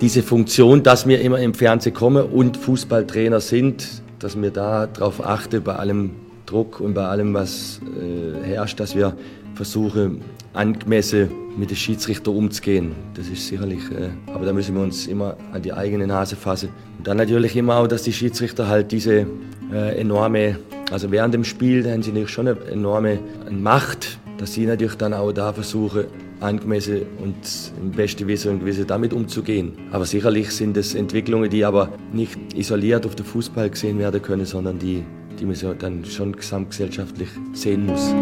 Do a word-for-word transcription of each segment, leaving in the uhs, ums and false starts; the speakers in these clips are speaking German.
diese Funktion, dass wir immer im Fernsehen kommen und Fußballtrainer sind, dass wir da darauf achten, bei allem Druck und bei allem, was äh, herrscht, dass wir versuchen, angemessen mit den Schiedsrichtern umzugehen. Das ist sicherlich, äh, aber da müssen wir uns immer an die eigene Nase fassen. Und dann natürlich immer auch, dass die Schiedsrichter halt diese äh, enorme, also während dem Spiel, da haben sie natürlich schon eine enorme Macht, dass sie natürlich dann auch da versuchen, angemessen und im besten Wissen und Gewissen damit umzugehen. Aber sicherlich sind es Entwicklungen, die aber nicht isoliert auf den Fußball gesehen werden können, sondern die, die man so dann schon gesamtgesellschaftlich sehen muss.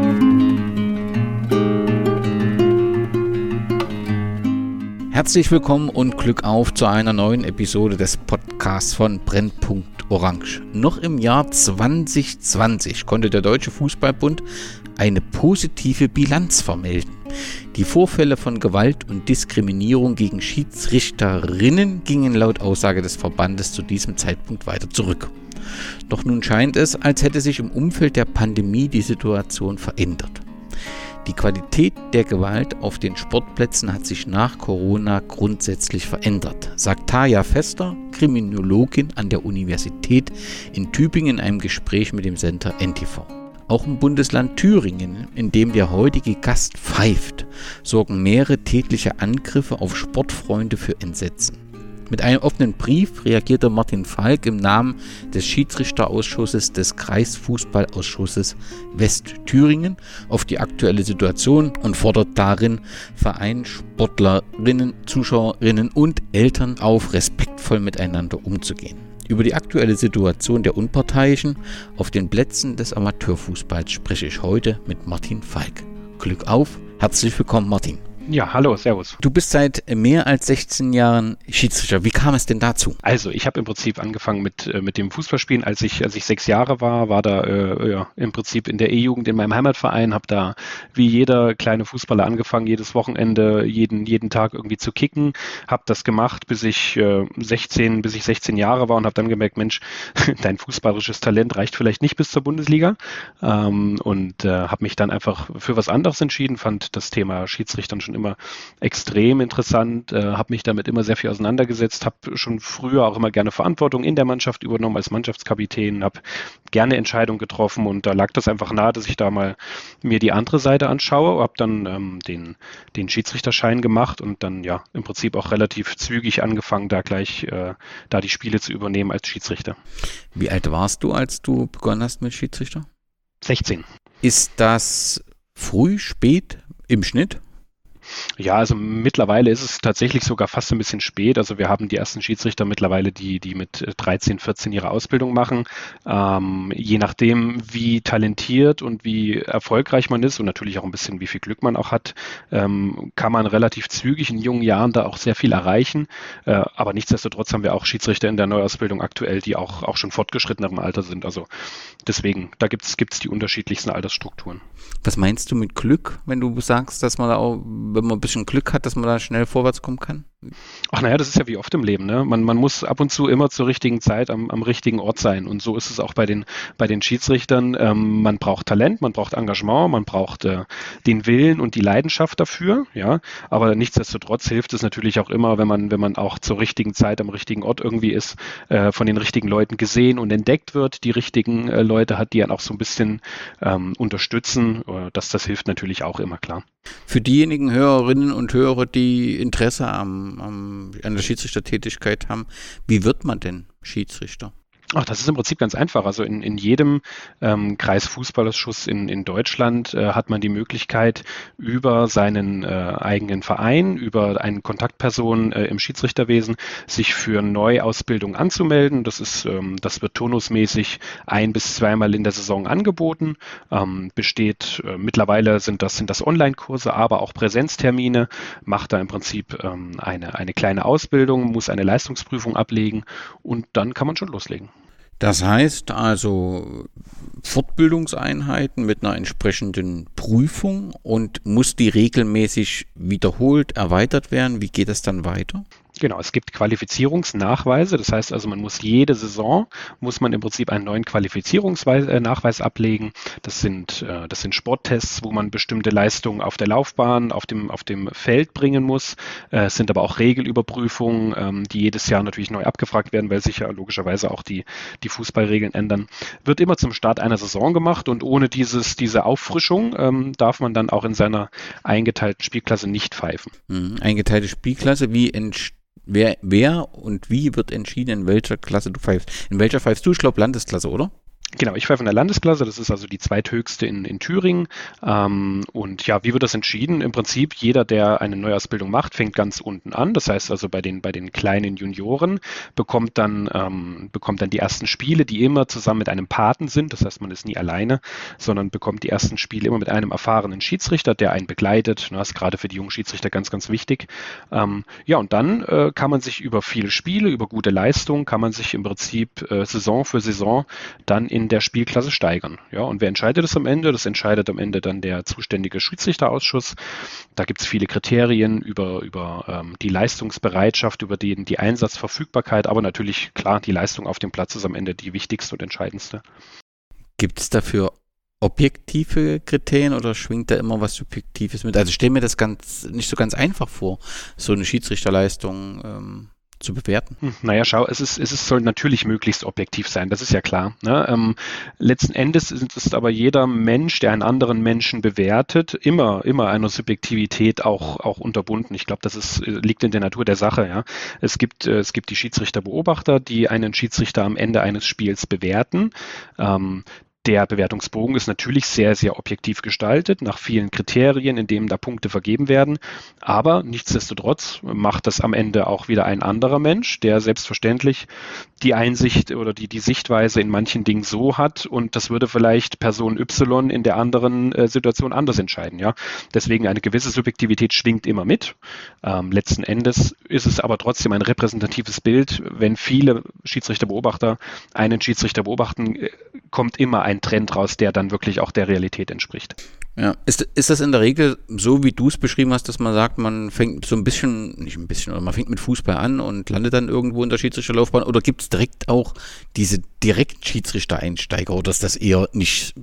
Herzlich willkommen und Glück auf zu einer neuen Episode des Podcasts von Brennpunkt Orange. Noch im Jahr zwanzig zwanzig konnte der Deutsche Fußballbund eine positive Bilanz vermelden. Die Vorfälle von Gewalt und Diskriminierung gegen Schiedsrichterinnen gingen laut Aussage des Verbandes zu diesem Zeitpunkt weiter zurück. Doch nun scheint es, als hätte sich im Umfeld der Pandemie die Situation verändert. Die Qualität der Gewalt auf den Sportplätzen hat sich nach Corona grundsätzlich verändert, sagt Taja Fester, Kriminologin an der Universität in Tübingen in einem Gespräch mit dem Sender N T V. Auch im Bundesland Thüringen, in dem der heutige Gast pfeift, sorgen mehrere tätliche Angriffe auf Sportfreunde für Entsetzen. Mit einem offenen Brief reagierte Martin Falk im Namen des Schiedsrichterausschusses des Kreisfußballausschusses Westthüringen auf die aktuelle Situation und fordert darin Verein, Sportlerinnen, Zuschauerinnen und Eltern auf, respektvoll miteinander umzugehen. Über die aktuelle Situation der Unparteiischen auf den Plätzen des Amateurfußballs spreche ich heute mit Martin Falk. Glück auf, herzlich willkommen Martin. Ja, hallo, servus. Du bist seit mehr als sechzehn Jahren Schiedsrichter. Wie kam es denn dazu? Also, ich habe im Prinzip angefangen mit, mit dem Fußballspielen. Als ich, als ich sechs Jahre war, war da äh, ja, im Prinzip in der E-Jugend in meinem Heimatverein, habe da wie jeder kleine Fußballer angefangen, jedes Wochenende, jeden, jeden Tag irgendwie zu kicken. Habe das gemacht, bis ich, äh, sechzehn, bis ich sechzehn Jahre war und habe dann gemerkt, Mensch, dein fußballerisches Talent reicht vielleicht nicht bis zur Bundesliga. Ähm, und äh, habe mich dann einfach für was anderes entschieden, fand das Thema Schiedsrichtern schon immer extrem interessant, äh, habe mich damit immer sehr viel auseinandergesetzt, habe schon früher auch immer gerne Verantwortung in der Mannschaft übernommen als Mannschaftskapitän, habe gerne Entscheidungen getroffen und da lag das einfach nahe, dass ich da mal mir die andere Seite anschaue, habe dann ähm, den, den Schiedsrichterschein gemacht und dann ja im Prinzip auch relativ zügig angefangen, da gleich äh, da die Spiele zu übernehmen als Schiedsrichter. Wie alt warst du, als du begonnen hast mit Schiedsrichter? sechzehn. Ist das früh, spät im Schnitt? Ja, also mittlerweile ist es tatsächlich sogar fast ein bisschen spät. Also wir haben die ersten Schiedsrichter mittlerweile, die, die mit dreizehn, vierzehn ihre Ausbildung machen. Ähm, je nachdem, wie talentiert und wie erfolgreich man ist und natürlich auch ein bisschen, wie viel Glück man auch hat, ähm, kann man relativ zügig in jungen Jahren da auch sehr viel erreichen. Äh, aber nichtsdestotrotz haben wir auch Schiedsrichter in der Neuausbildung aktuell, die auch, auch schon fortgeschrittenerem Alter sind. Also deswegen, da gibt's, gibt's die unterschiedlichsten Altersstrukturen. Was meinst du mit Glück, wenn du sagst, dass man da auch, wenn man ein bisschen Glück hat, dass man da schnell vorwärts kommen kann? Ach naja, das ist ja wie oft im Leben, ne? Man, man muss ab und zu immer zur richtigen Zeit am, am richtigen Ort sein und so ist es auch bei den, bei den Schiedsrichtern. Ähm, man braucht Talent, man braucht Engagement, man braucht äh, den Willen und die Leidenschaft dafür, ja, aber nichtsdestotrotz hilft es natürlich auch immer, wenn man, wenn man auch zur richtigen Zeit am richtigen Ort irgendwie ist, äh, von den richtigen Leuten gesehen und entdeckt wird, die richtigen äh, Leute hat, die einen auch so ein bisschen ähm, unterstützen, äh, das, das hilft natürlich auch immer, klar. Für diejenigen Hörerinnen und Hörer, die Interesse am, am, an der Schiedsrichtertätigkeit haben, wie wird man denn Schiedsrichter? Ach, das ist im Prinzip ganz einfach. Also in, in jedem ähm, Kreisfußballausschuss in, in Deutschland äh, hat man die Möglichkeit, über seinen äh, eigenen Verein, über eine Kontaktperson äh, im Schiedsrichterwesen, sich für Neuausbildung anzumelden. Das ist, ähm, das wird turnusmäßig ein- bis zweimal in der Saison angeboten. Ähm, besteht, äh, mittlerweile sind das, sind das Online-Kurse, aber auch Präsenztermine. Macht da im Prinzip ähm, eine, eine kleine Ausbildung, muss eine Leistungsprüfung ablegen und dann kann man schon loslegen. Das heißt also Fortbildungseinheiten mit einer entsprechenden Prüfung und muss die regelmäßig wiederholt erweitert werden? Wie geht das dann weiter? Genau, es gibt Qualifizierungsnachweise, das heißt also, man muss jede Saison, muss man im Prinzip einen neuen Qualifizierungsnachweis ablegen. Das sind, das sind Sporttests, wo man bestimmte Leistungen auf der Laufbahn, auf dem, auf dem Feld bringen muss. Es sind aber auch Regelüberprüfungen, die jedes Jahr natürlich neu abgefragt werden, weil sich ja logischerweise auch die, die Fußballregeln ändern. Wird immer zum Start einer Saison gemacht und ohne dieses, diese Auffrischung darf man dann auch in seiner eingeteilten Spielklasse nicht pfeifen. Eingeteilte Spielklasse, wie entsteht Wer, wer und wie wird entschieden, in welcher Klasse du pfeifst? In welcher pfeifst du? Ich glaube, Landesklasse, oder? Genau, ich pfeife in der Landesklasse, das ist also die zweithöchste in, in Thüringen. Ähm, und ja, wie wird das entschieden? Im Prinzip, jeder, der eine Neuausbildung macht, fängt ganz unten an. Das heißt also, bei den, bei den kleinen Junioren bekommt dann, ähm, bekommt dann die ersten Spiele, die immer zusammen mit einem Paten sind. Das heißt, man ist nie alleine, sondern bekommt die ersten Spiele immer mit einem erfahrenen Schiedsrichter, der einen begleitet. Das ist gerade für die jungen Schiedsrichter ganz, ganz wichtig. Ähm, ja, und dann äh, kann man sich über viele Spiele, über gute Leistungen, kann man sich im Prinzip äh, Saison für Saison dann in in der Spielklasse steigern. Ja, und wer entscheidet das am Ende? Das entscheidet am Ende dann der zuständige Schiedsrichterausschuss. Da gibt es viele Kriterien über, über ähm, die Leistungsbereitschaft, über die, die Einsatzverfügbarkeit, aber natürlich, klar, die Leistung auf dem Platz ist am Ende die wichtigste und entscheidendste. Gibt es dafür objektive Kriterien oder schwingt da immer was Subjektives mit? Also ich stelle mir das ganz nicht so ganz einfach vor, so eine Schiedsrichterleistung ähm zu bewerten? Naja, schau, es ist, es ist, soll natürlich möglichst objektiv sein, das ist ja klar. Ne? Ähm, letzten Endes ist, ist aber jeder Mensch, der einen anderen Menschen bewertet, immer, immer einer Subjektivität auch, auch unterbunden. Ich glaube, das ist, liegt in der Natur der Sache. Ja? Es gibt, es gibt die Schiedsrichterbeobachter, die einen Schiedsrichter am Ende eines Spiels bewerten. Ähm, Der Bewertungsbogen ist natürlich sehr, sehr objektiv gestaltet, nach vielen Kriterien, in denen da Punkte vergeben werden. Aber nichtsdestotrotz macht das am Ende auch wieder ein anderer Mensch, der selbstverständlich die Einsicht oder die, die Sichtweise in manchen Dingen so hat. Und das würde vielleicht Person Y in der anderen äh, Situation anders entscheiden. Ja? Deswegen eine gewisse Subjektivität schwingt immer mit. Ähm, letzten Endes ist es aber trotzdem ein repräsentatives Bild. Wenn viele Schiedsrichterbeobachter einen Schiedsrichter beobachten, kommt immer ein Trend raus, der dann wirklich auch der Realität entspricht. Ja, ist, ist das in der Regel so, wie du es beschrieben hast, dass man sagt, man fängt so ein bisschen, nicht ein bisschen, oder man fängt mit Fußball an und landet dann irgendwo in der Schiedsrichterlaufbahn, oder gibt es direkt auch diese direkt Schiedsrichter-Einsteiger, oder ist das eher nicht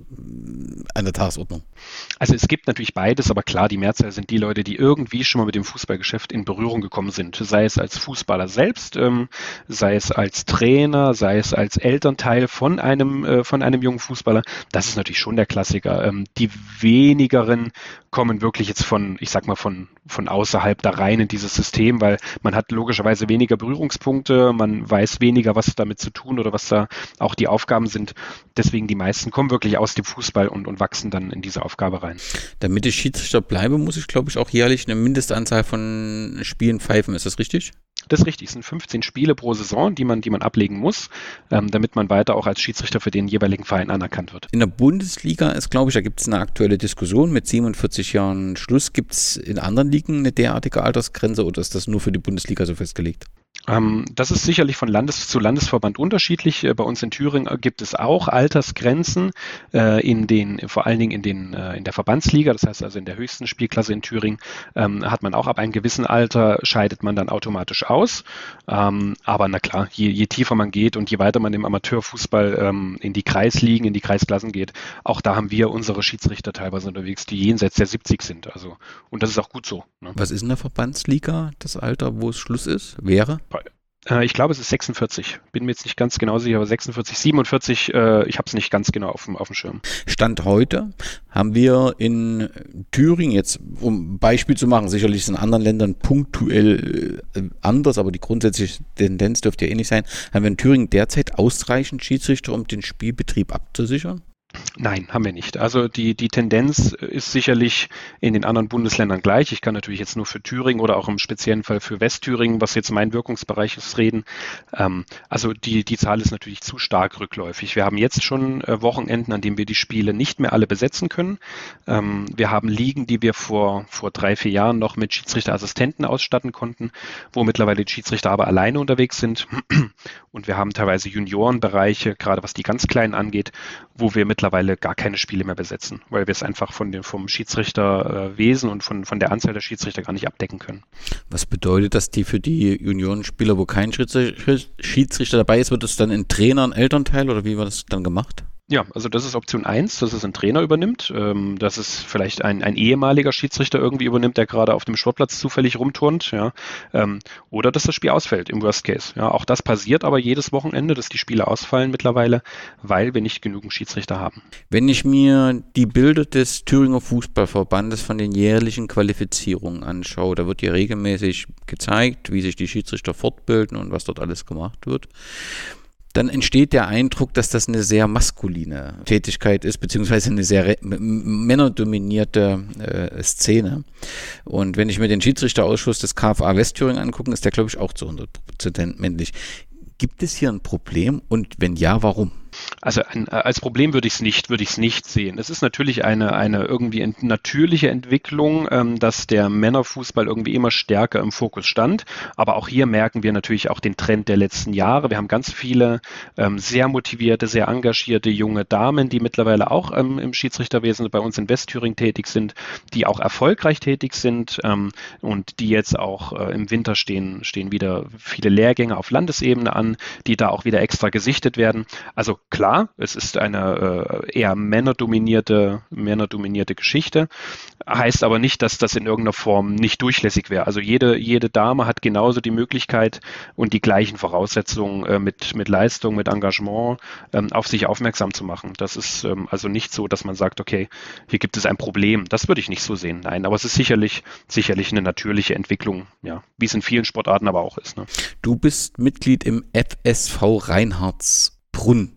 an der Tagesordnung? Also es gibt natürlich beides, aber klar, die Mehrzahl sind die Leute, die irgendwie schon mal mit dem Fußballgeschäft in Berührung gekommen sind, sei es als Fußballer selbst, ähm, sei es als Trainer, sei es als Elternteil von einem, äh, von einem jungen Fußballer. Das ist natürlich schon der Klassiker. Ähm, die wenigeren kommen wirklich jetzt von, ich sag mal, von, von außerhalb da rein in dieses System, weil man hat logischerweise weniger Berührungspunkte, man weiß weniger, was damit zu tun oder was da auch die Aufgaben sind. Deswegen die meisten kommen wirklich aus dem Fußball und, und wachsen dann in diese Aufgabe rein. Damit ich Schiedsrichter bleibe, muss ich, glaube ich, auch jährlich eine Mindestanzahl von Spielen pfeifen. Ist das richtig? Das ist richtig. Es sind fünfzehn Spiele pro Saison, die man, die man ablegen muss, ähm, damit man weiter auch als Schiedsrichter für den jeweiligen Verein anerkannt wird. In der Bundesliga ist, glaube ich, da gibt es eine aktuelle Diskussion mit siebenundvierzig Jahren Schluss. Gibt es in anderen Ligen eine derartige Altersgrenze oder ist das nur für die Bundesliga so festgelegt? Das ist sicherlich von Landes zu Landesverband unterschiedlich. Bei uns in Thüringen gibt es auch Altersgrenzen, in den, vor allen Dingen in, den, in der Verbandsliga, das heißt also in der höchsten Spielklasse in Thüringen, hat man auch ab einem gewissen Alter, scheidet man dann automatisch aus. Aber na klar, je, je tiefer man geht und je weiter man im Amateurfußball in die Kreisligen, in die Kreisklassen geht, auch da haben wir unsere Schiedsrichter teilweise unterwegs, die jenseits der siebzig sind. Also, und das ist auch gut so. Ne? Was ist in der Verbandsliga das Alter, wo es Schluss ist, wäre? Ich glaube, es ist sechsundvierzig. Bin mir jetzt nicht ganz genau sicher, aber sechsundvierzig, siebenundvierzig, ich habe es nicht ganz genau auf dem, auf dem Schirm. Stand heute haben wir in Thüringen jetzt, um ein Beispiel zu machen, sicherlich ist in anderen Ländern punktuell anders, aber die grundsätzliche Tendenz dürfte ja ähnlich sein, haben wir in Thüringen derzeit ausreichend Schiedsrichter, um den Spielbetrieb abzusichern? Nein, haben wir nicht. Also die, die Tendenz ist sicherlich in den anderen Bundesländern gleich. Ich kann natürlich jetzt nur für Thüringen oder auch im speziellen Fall für Westthüringen, was jetzt mein Wirkungsbereich ist, reden. Ähm, also die, die Zahl ist natürlich zu stark rückläufig. Wir haben jetzt schon äh, Wochenenden, an denen wir die Spiele nicht mehr alle besetzen können. Ähm, wir haben Ligen, die wir vor, vor drei, vier Jahren noch mit Schiedsrichterassistenten ausstatten konnten, wo mittlerweile die Schiedsrichter aber alleine unterwegs sind. Und wir haben teilweise Juniorenbereiche, gerade was die ganz Kleinen angeht, wo wir mittlerweile mittlerweile gar keine Spiele mehr besetzen, weil wir es einfach von dem, vom Schiedsrichterwesen und von, von der Anzahl der Schiedsrichter gar nicht abdecken können. Was bedeutet das die für die Juniorenspieler, wo kein Schiedsrichter dabei ist? Wird es dann in Trainer, in Elternteil oder wie wird das dann gemacht? Ja, also das ist Option eins, dass es ein Trainer übernimmt, ähm, dass es vielleicht ein, ein ehemaliger Schiedsrichter irgendwie übernimmt, der gerade auf dem Sportplatz zufällig rumturnt, ja, ähm, oder dass das Spiel ausfällt im Worst Case. Ja, auch das passiert aber jedes Wochenende, dass die Spiele ausfallen mittlerweile, weil wir nicht genügend Schiedsrichter haben. Wenn ich mir die Bilder des Thüringer Fußballverbandes von den jährlichen Qualifizierungen anschaue, da wird ja regelmäßig gezeigt, wie sich die Schiedsrichter fortbilden und was dort alles gemacht wird. Dann entsteht der Eindruck, dass das eine sehr maskuline Tätigkeit ist, beziehungsweise eine sehr re- männerdominierte äh, Szene. Und wenn ich mir den Schiedsrichterausschuss des K F A Westthüringen angucke, ist der, glaube ich, auch zu hundert Prozent männlich. Gibt es hier ein Problem und wenn ja, warum? Also ein, als Problem würde ich es nicht, würde ich es nicht sehen. Es ist natürlich eine, eine irgendwie ent- natürliche Entwicklung, ähm, dass der Männerfußball irgendwie immer stärker im Fokus stand. Aber auch hier merken wir natürlich auch den Trend der letzten Jahre. Wir haben ganz viele ähm, sehr motivierte, sehr engagierte junge Damen, die mittlerweile auch ähm, im Schiedsrichterwesen bei uns in Westthüringen tätig sind, die auch erfolgreich tätig sind ähm, und die jetzt auch äh, im Winter stehen, stehen wieder viele Lehrgänge auf Landesebene an, die da auch wieder extra gesichtet werden. Also klar, es ist eine äh, eher männerdominierte, männerdominierte Geschichte, heißt aber nicht, dass das in irgendeiner Form nicht durchlässig wäre. Also jede, jede Dame hat genauso die Möglichkeit und die gleichen Voraussetzungen äh, mit, mit Leistung, mit Engagement ähm, auf sich aufmerksam zu machen. Das ist ähm, also nicht so, dass man sagt, okay, hier gibt es ein Problem. Das würde ich nicht so sehen, nein. Aber es ist sicherlich, sicherlich eine natürliche Entwicklung, ja, wie es in vielen Sportarten aber auch ist. Ne? Du bist Mitglied im F S V Reinhardtsbrunn.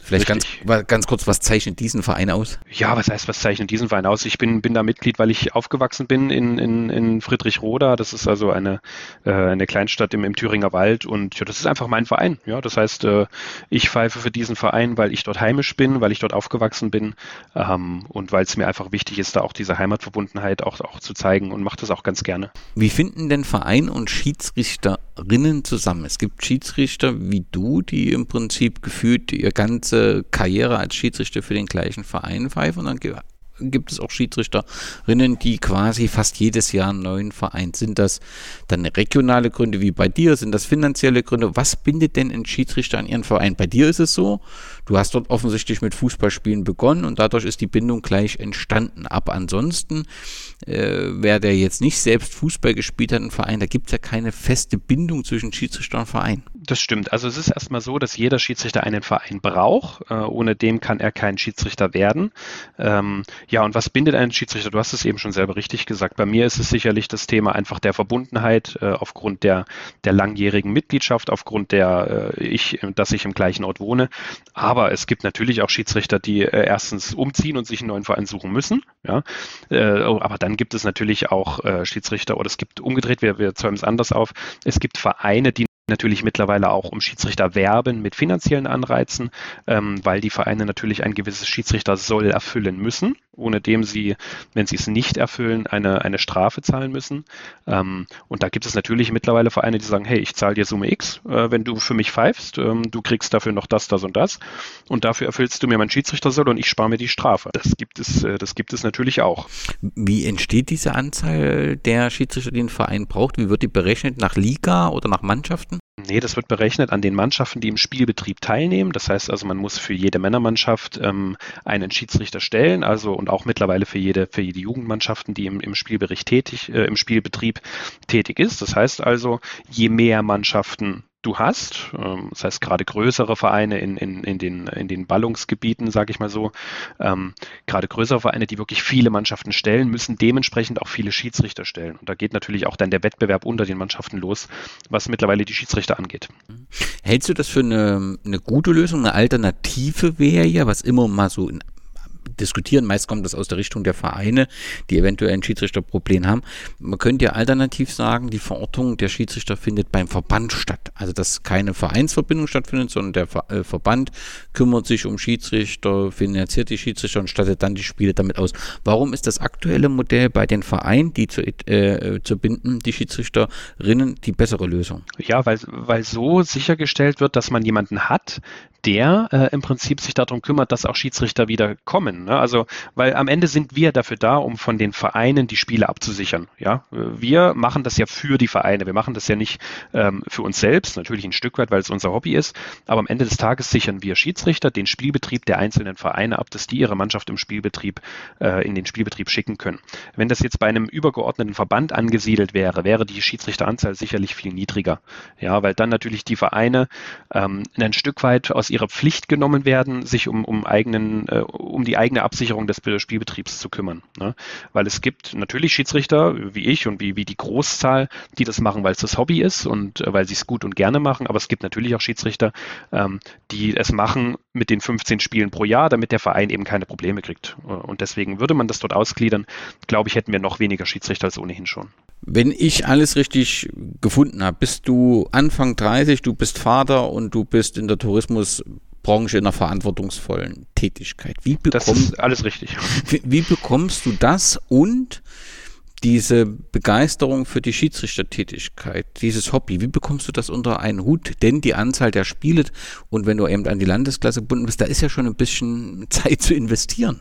Vielleicht ganz, ganz kurz, was zeichnet diesen Verein aus? Ja, was heißt, was zeichnet diesen Verein aus? Ich bin, bin da Mitglied, weil ich aufgewachsen bin in, in, in Friedrichroda. Das ist also eine, äh, eine Kleinstadt im, im Thüringer Wald und ja, das ist einfach mein Verein. Ja, das heißt, äh, ich pfeife für diesen Verein, weil ich dort heimisch bin, weil ich dort aufgewachsen bin ähm, und weil es mir einfach wichtig ist, da auch diese Heimatverbundenheit auch, auch zu zeigen und mache das auch ganz gerne. Wie finden denn Verein und Schiedsrichterinnen zusammen? Es gibt Schiedsrichter wie du, die im Prinzip gefühlt ihr ganze Karriere als Schiedsrichter für den gleichen Verein pfeifen und dann g- gibt es auch Schiedsrichterinnen, die quasi fast jedes Jahr einen neuen Verein. Sind das dann regionale Gründe wie bei dir? Sind das finanzielle Gründe? Was bindet denn ein Schiedsrichter an ihren Verein? Bei dir ist es so, du hast dort offensichtlich mit Fußballspielen begonnen und dadurch ist die Bindung gleich entstanden. Aber ansonsten, äh, wer der jetzt nicht selbst Fußball gespielt hat im Verein, da gibt es ja keine feste Bindung zwischen Schiedsrichter und Verein. Das stimmt. Also es ist erstmal so, dass jeder Schiedsrichter einen Verein braucht. Äh, ohne dem kann er kein Schiedsrichter werden. Ähm, ja, und was bindet einen Schiedsrichter? Du hast es eben schon selber richtig gesagt. Bei mir ist es sicherlich das Thema einfach der Verbundenheit äh, aufgrund der, der langjährigen Mitgliedschaft, aufgrund der, äh, ich, dass ich im gleichen Ort wohne. Aber es gibt natürlich auch Schiedsrichter, die äh, erstens umziehen und sich einen neuen Verein suchen müssen. Ja? Äh, aber dann gibt es natürlich auch äh, Schiedsrichter, oder es gibt umgedreht, wir, wir zäumen es anders auf, es gibt Vereine, die natürlich mittlerweile auch um Schiedsrichter werben mit finanziellen Anreizen, ähm, weil die Vereine natürlich ein gewisses Schiedsrichtersoll erfüllen müssen, ohne dem sie, wenn sie es nicht erfüllen, eine, eine Strafe zahlen müssen. Ähm, und da gibt es natürlich mittlerweile Vereine, die sagen, hey, ich zahle dir Summe X, äh, wenn du für mich pfeifst, ähm, du kriegst dafür noch das, das und das und dafür erfüllst du mir mein Schiedsrichtersoll und ich spare mir die Strafe. Das gibt es, äh, das gibt es natürlich auch. Wie entsteht diese Anzahl der Schiedsrichter, die ein Verein braucht? Wie wird die berechnet? Nach Liga oder nach Mannschaften? Nee, das wird berechnet an den Mannschaften, die im Spielbetrieb teilnehmen. Das heißt also, man muss für jede Männermannschaft ähm, einen Schiedsrichter stellen, also und auch mittlerweile für jede, für jede Jugendmannschaften, die im, im Spielbericht tätig, äh, im Spielbetrieb tätig ist. Das heißt also, je mehr Mannschaften du hast, ähm, das heißt gerade größere Vereine in, in, in, den, in den Ballungsgebieten, sage ich mal so, ähm, gerade größere Vereine, die wirklich viele Mannschaften stellen, müssen dementsprechend auch viele Schiedsrichter stellen. Und da geht natürlich auch dann der Wettbewerb unter den Mannschaften los, was mittlerweile die Schiedsrichter angeht. Hältst du das für eine, eine gute Lösung? Eine Alternative wäre ja, was immer mal so in diskutieren. Meist kommt das aus der Richtung der Vereine, die eventuell ein Schiedsrichterproblem haben. Man könnte ja alternativ sagen, die Verortung der Schiedsrichter findet beim Verband statt. Also, dass keine Vereinsverbindung stattfindet, sondern der Ver- äh, Verband kümmert sich um Schiedsrichter, finanziert die Schiedsrichter und stattet dann die Spiele damit aus. Warum ist das aktuelle Modell bei den Vereinen, die zu, äh, zu binden, die Schiedsrichterinnen, die bessere Lösung? Ja, weil, weil so sichergestellt wird, dass man jemanden hat, der äh, im Prinzip sich darum kümmert, dass auch Schiedsrichter wieder kommen. Ne? Also, weil am Ende sind wir dafür da, um von den Vereinen die Spiele abzusichern. Ja? Wir machen das ja für die Vereine. Wir machen das ja nicht ähm, für uns selbst, natürlich ein Stück weit, weil es unser Hobby ist. Aber am Ende des Tages sichern wir Schiedsrichter den Spielbetrieb der einzelnen Vereine ab, dass die ihre Mannschaft im Spielbetrieb, äh, in den Spielbetrieb schicken können. Wenn das jetzt bei einem übergeordneten Verband angesiedelt wäre, wäre die Schiedsrichteranzahl sicherlich viel niedriger. Ja, weil dann natürlich die Vereine ähm, ein Stück weit aus ihrer Pflicht genommen werden, sich um, um, eigenen, äh, um die eigene Absicherung des Spielbetriebs zu kümmern. Ne? Weil es gibt natürlich Schiedsrichter, wie ich und wie, wie die Großzahl, die das machen, weil es das Hobby ist und äh, weil sie es gut und gerne machen. Aber es gibt natürlich auch Schiedsrichter, ähm, die es machen mit den fünfzehn Spielen pro Jahr, damit der Verein eben keine Probleme kriegt. Und deswegen würde man das dort ausgliedern. Glaube ich, hätten wir noch weniger Schiedsrichter als ohnehin schon. Wenn ich alles richtig gefunden habe, bist du Anfang dreißig, du bist Vater und du bist in der Tourismusbranche in einer verantwortungsvollen Tätigkeit. Wie bekomm- das ist alles richtig. Wie, wie bekommst du das und diese Begeisterung für die Schiedsrichtertätigkeit, dieses Hobby, wie bekommst du das unter einen Hut? Denn die Anzahl der Spiele und wenn du eben an die Landesklasse gebunden bist, da ist ja schon ein bisschen Zeit zu investieren.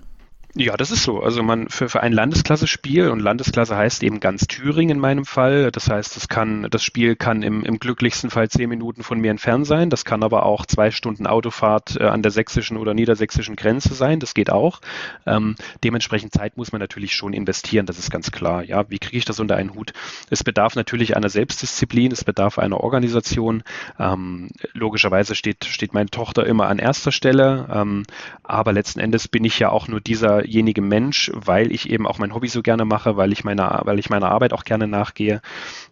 Ja, das ist so. Also man für, für ein Landesklasse-Spiel, und Landesklasse heißt eben ganz Thüringen in meinem Fall. Das heißt, das kann, das Spiel kann im, im glücklichsten Fall zehn Minuten von mir entfernt sein. Das kann aber auch zwei Stunden Autofahrt äh, an der sächsischen oder niedersächsischen Grenze sein. Das geht auch. Ähm, dementsprechend Zeit muss man natürlich schon investieren. Das ist ganz klar. Ja, wie kriege ich das unter einen Hut? Es bedarf natürlich einer Selbstdisziplin. Es bedarf einer Organisation. Ähm, logischerweise steht, steht meine Tochter immer an erster Stelle. Ähm, aber letzten Endes bin ich ja auch nur dieser jenige Mensch, weil ich eben auch mein Hobby so gerne mache, weil ich meiner, weil ich meiner Arbeit auch gerne nachgehe.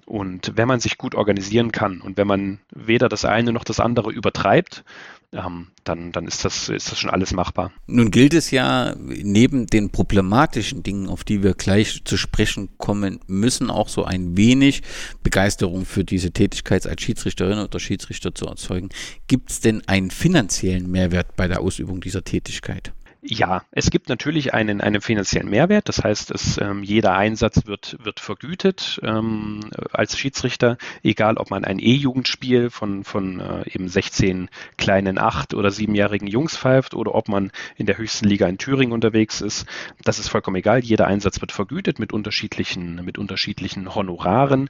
Und wenn man sich gut organisieren kann und wenn man weder das eine noch das andere übertreibt, ähm, dann, dann ist das, ist das schon alles machbar. Nun gilt es ja, neben den problematischen Dingen, auf die wir gleich zu sprechen kommen müssen, auch so ein wenig Begeisterung für diese Tätigkeit als Schiedsrichterin oder Schiedsrichter zu erzeugen. Gibt es denn einen finanziellen Mehrwert bei der Ausübung dieser Tätigkeit? Ja, es gibt natürlich einen, einen finanziellen Mehrwert. Das heißt, es, ähm, jeder Einsatz wird, wird vergütet ähm, als Schiedsrichter, egal ob man ein E-Jugendspiel von, von äh, eben sechzehn kleinen acht- oder siebenjährigen Jungs pfeift oder ob man in der höchsten Liga in Thüringen unterwegs ist. Das ist vollkommen egal. Jeder Einsatz wird vergütet mit unterschiedlichen, mit unterschiedlichen Honoraren.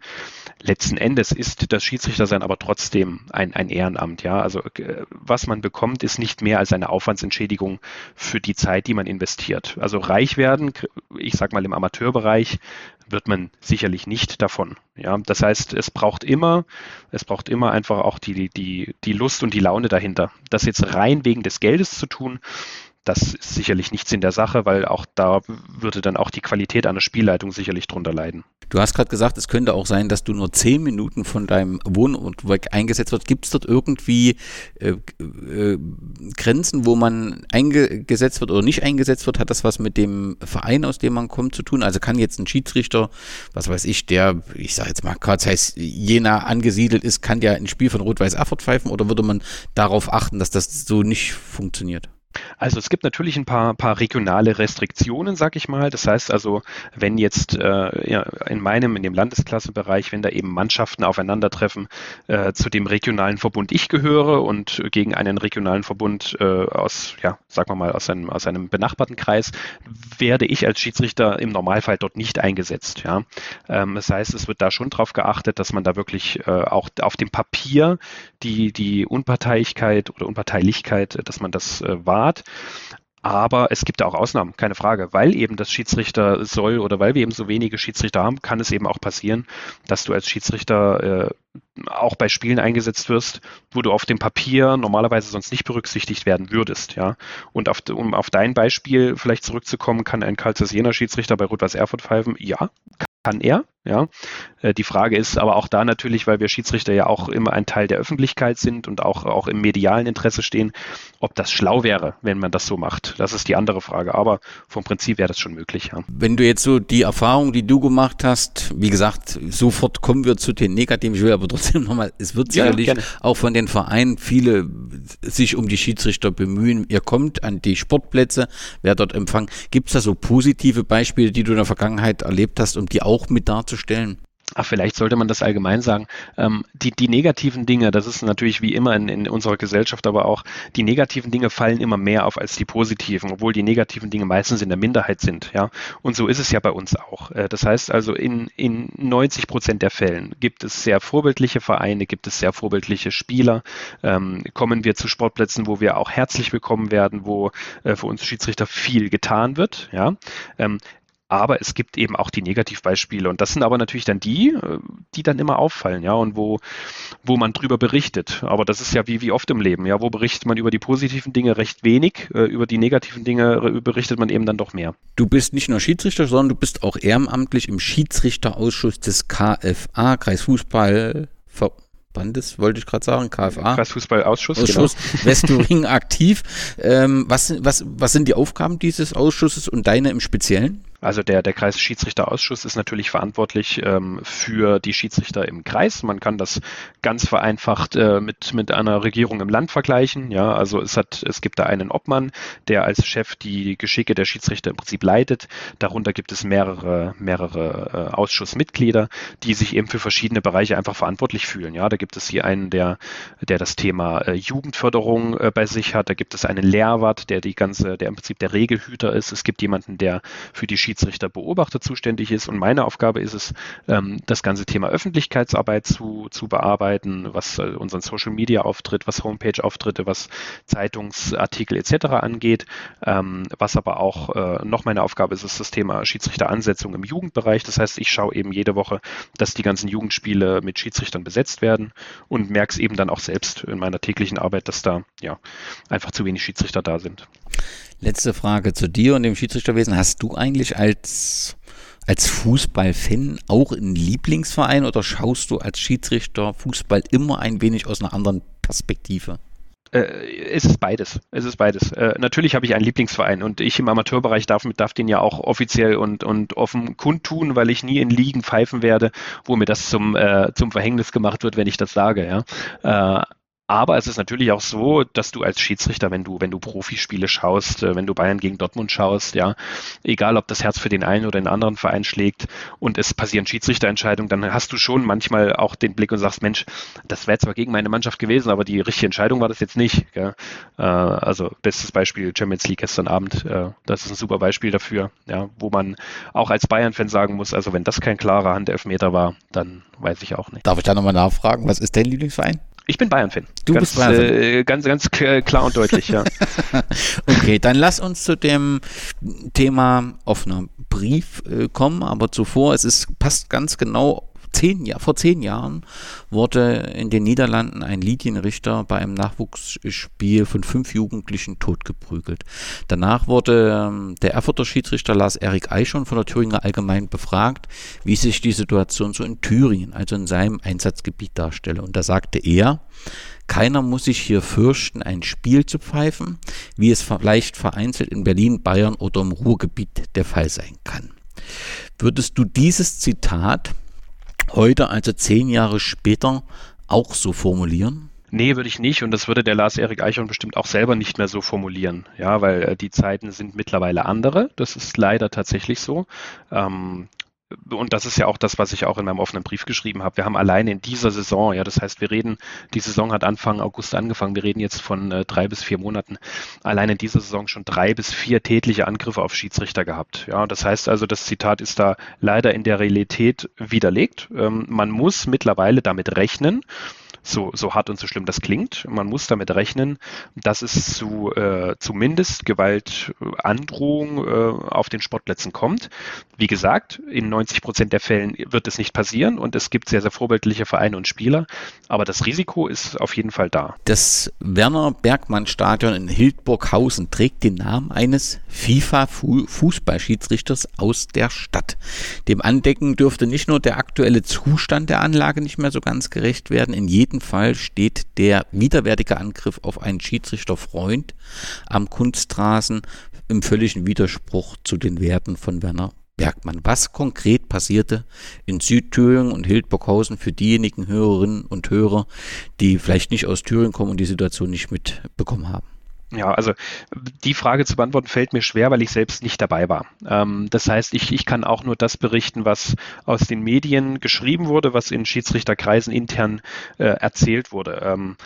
Letzten Endes ist das Schiedsrichtersein aber trotzdem ein, ein Ehrenamt. Ja? Also äh, was man bekommt, ist nicht mehr als eine Aufwandsentschädigung für die Zeit, die man investiert. Also reich werden, ich sag mal im Amateurbereich, wird man sicherlich nicht davon. Ja, das heißt, es braucht immer, es braucht immer einfach auch die, die, die Lust und die Laune dahinter. Das jetzt rein wegen des Geldes zu tun, das ist sicherlich nichts in der Sache, weil auch da würde dann auch die Qualität einer Spielleitung sicherlich drunter leiden. Du hast gerade gesagt, es könnte auch sein, dass du nur zehn Minuten von deinem Wohnort weg eingesetzt wirst. Gibt es dort irgendwie äh, äh, Grenzen, wo man eingesetzt wird oder nicht eingesetzt wird? Hat das was mit dem Verein, aus dem man kommt, zu tun? Also kann jetzt ein Schiedsrichter, was weiß ich, der, ich sage jetzt mal, Carl Zeiss Jena angesiedelt ist, kann der ein Spiel von Rot-Weiß Erfurt pfeifen oder würde man darauf achten, dass das so nicht funktioniert? Also es gibt natürlich ein paar, paar regionale Restriktionen, sag ich mal. Das heißt also, wenn jetzt äh, ja, in meinem, in dem Landesklassenbereich, wenn da eben Mannschaften aufeinandertreffen, äh, zu dem regionalen Verbund ich gehöre und gegen einen regionalen Verbund äh, aus, ja, sagen wir mal, aus einem, aus einem benachbarten Kreis, werde ich als Schiedsrichter im Normalfall dort nicht eingesetzt. Ja? Ähm, das heißt, es wird da schon darauf geachtet, dass man da wirklich äh, auch auf dem Papier die, die Unparteilichkeit oder Unparteilichkeit, dass man das äh, wahrt. Aber es gibt da auch Ausnahmen, keine Frage, weil eben das Schiedsrichter soll oder weil wir eben so wenige Schiedsrichter haben, kann es eben auch passieren, dass du als Schiedsrichter äh, auch bei Spielen eingesetzt wirst, wo du auf dem Papier normalerweise sonst nicht berücksichtigt werden würdest. Ja? Und auf, um auf dein Beispiel vielleicht zurückzukommen, kann ein Carl Zeiss Jena Schiedsrichter bei Rot-Weiß Erfurt pfeifen? Ja, kann er. Ja, die Frage ist aber auch da natürlich, weil wir Schiedsrichter ja auch immer ein Teil der Öffentlichkeit sind und auch, auch im medialen Interesse stehen, ob das schlau wäre, wenn man das so macht. Das ist die andere Frage, aber vom Prinzip wäre das schon möglich. Ja. Wenn du jetzt so die Erfahrung, die du gemacht hast, wie gesagt, sofort kommen wir zu den Negativen, ich will aber trotzdem nochmal, es wird sicherlich ja, auch von den Vereinen viele sich um die Schiedsrichter bemühen, ihr kommt an die Sportplätze, wer dort empfangen. Gibt es da so positive Beispiele, die du in der Vergangenheit erlebt hast, um die auch mit darzustellen? Stellen. Ach, vielleicht sollte man das allgemein sagen. Ähm, die, die negativen Dinge, das ist natürlich wie immer in, in unserer Gesellschaft, aber auch die negativen Dinge fallen immer mehr auf als die positiven, obwohl die negativen Dinge meistens in der Minderheit sind. Ja? Und so ist es ja bei uns auch. Äh, das heißt also, in, in neunzig Prozent der Fällen gibt es sehr vorbildliche Vereine, gibt es sehr vorbildliche Spieler. Ähm, kommen wir zu Sportplätzen, wo wir auch herzlich willkommen werden, wo äh, für uns Schiedsrichter viel getan wird. Ja? Ähm, Aber es gibt eben auch die Negativbeispiele und das sind aber natürlich dann die, die dann immer auffallen, ja, und wo, wo man drüber berichtet. Aber das ist ja wie, wie oft im Leben, ja, wo berichtet man über die positiven Dinge recht wenig, über die negativen Dinge berichtet man eben dann doch mehr. Du bist nicht nur Schiedsrichter, sondern du bist auch ehrenamtlich im Schiedsrichterausschuss des K F A, Kreisfußballverbandes, wollte ich gerade sagen, K F A. Kreisfußballausschuss. Ausschuss genau. Westthüringen aktiv. Ähm, was, was, was sind die Aufgaben dieses Ausschusses und deine im Speziellen? Also der, der Kreisschiedsrichterausschuss ist natürlich verantwortlich ähm, für die Schiedsrichter im Kreis. Man kann das ganz vereinfacht äh, mit, mit einer Regierung im Land vergleichen. Ja, also es hat, es gibt da einen Obmann, der als Chef die Geschicke der Schiedsrichter im Prinzip leitet. Darunter gibt es mehrere, mehrere äh, Ausschussmitglieder, die sich eben für verschiedene Bereiche einfach verantwortlich fühlen. Ja, da gibt es hier einen, der, der das Thema äh, Jugendförderung äh, bei sich hat. Da gibt es einen Lehrwart, der die ganze, der im Prinzip der Regelhüter ist. Es gibt jemanden, der für die Schiedsrichter Schiedsrichterbeobachter zuständig ist und meine Aufgabe ist es, das ganze Thema Öffentlichkeitsarbeit zu, zu bearbeiten, was unseren Social-Media-Auftritt, was Homepage-Auftritte, was Zeitungsartikel et cetera angeht. Was aber auch noch meine Aufgabe ist, ist das Thema Schiedsrichteransetzung im Jugendbereich. Das heißt, ich schaue eben jede Woche, dass die ganzen Jugendspiele mit Schiedsrichtern besetzt werden und merke es eben dann auch selbst in meiner täglichen Arbeit, dass da ja einfach zu wenig Schiedsrichter da sind. Letzte Frage zu dir und dem Schiedsrichterwesen. Hast du eigentlich als, als Fußballfan auch einen Lieblingsverein oder schaust du als Schiedsrichter Fußball immer ein wenig aus einer anderen Perspektive? Es ist beides. Es ist beides. Äh, natürlich habe ich einen Lieblingsverein und ich im Amateurbereich darf, darf den ja auch offiziell und, und offen kundtun, weil ich nie in Ligen pfeifen werde, wo mir das zum, äh, zum Verhängnis gemacht wird, wenn ich das sage. Ja. Äh, Aber es ist natürlich auch so, dass du als Schiedsrichter, wenn du, wenn du Profispiele schaust, wenn du Bayern gegen Dortmund schaust, ja, egal ob das Herz für den einen oder den anderen Verein schlägt und es passieren Schiedsrichterentscheidungen, dann hast du schon manchmal auch den Blick und sagst, Mensch, das wäre zwar gegen meine Mannschaft gewesen, aber die richtige Entscheidung war das jetzt nicht. Gell? Also bestes Beispiel Champions League gestern Abend, das ist ein super Beispiel dafür, ja, wo man auch als Bayern-Fan sagen muss, also wenn das kein klarer Handelfmeter war, dann weiß ich auch nicht. Darf ich da nochmal nachfragen, was ist dein Lieblingsverein? Ich bin Bayern-Fan. Du ganz, bist Bayern-Fan. Äh, ganz, ganz klar und deutlich, ja. Okay, dann lass uns zu dem Thema offener Brief äh, kommen, aber zuvor, es ist, passt ganz genau, zehn, vor zehn Jahren wurde in den Niederlanden ein Linienrichter bei einem Nachwuchsspiel von fünf Jugendlichen totgeprügelt. Danach wurde ähm, der Erfurter Schiedsrichter Lars-Erik Eichhorn von der Thüringer Allgemein befragt, wie sich die Situation so in Thüringen, also in seinem Einsatzgebiet, darstelle. Und da sagte er, keiner muss sich hier fürchten, ein Spiel zu pfeifen, wie es vielleicht vereinzelt in Berlin, Bayern oder im Ruhrgebiet der Fall sein kann. Würdest du dieses Zitat heute, also zehn Jahre später, auch so formulieren? Nee, würde ich nicht und das würde der Lars-Erik Eichhorn bestimmt auch selber nicht mehr so formulieren, ja, weil äh, die Zeiten sind mittlerweile andere, das ist leider tatsächlich so. Ähm, Und das ist ja auch das, was ich auch in meinem offenen Brief geschrieben habe. Wir haben alleine in dieser Saison, ja, das heißt, wir reden, die Saison hat Anfang August angefangen, wir reden jetzt von äh, drei bis vier Monaten, alleine in dieser Saison schon drei bis vier tätliche Angriffe auf Schiedsrichter gehabt. Ja, das heißt also, das Zitat ist da leider in der Realität widerlegt. Ähm, man muss mittlerweile damit rechnen, So, so hart und so schlimm das klingt. Man muss damit rechnen, dass es zu äh, zumindest Gewaltandrohung äh, auf den Sportplätzen kommt. Wie gesagt, in neunzig Prozent der Fällen wird es nicht passieren und es gibt sehr, sehr vorbildliche Vereine und Spieler, aber das Risiko ist auf jeden Fall da. Das Werner-Bergmann-Stadion in Hildburghausen trägt den Namen eines FIFA-Fußballschiedsrichters aus der Stadt. Dem Andenken dürfte nicht nur der aktuelle Zustand der Anlage nicht mehr so ganz gerecht werden, in jedem Fall steht der widerwärtige Angriff auf einen Schiedsrichterfreund am Kunstrasen im völligen Widerspruch zu den Werten von Werner Bergmann. Was konkret passierte in Südthüringen und Hildburghausen für diejenigen Hörerinnen und Hörer, die vielleicht nicht aus Thüringen kommen und die Situation nicht mitbekommen haben? Ja, also die Frage zu beantworten fällt mir schwer, weil ich selbst nicht dabei war. Ähm, das heißt, ich, ich kann auch nur das berichten, was aus den Medien geschrieben wurde, was in Schiedsrichterkreisen intern äh, erzählt wurde. Ähm,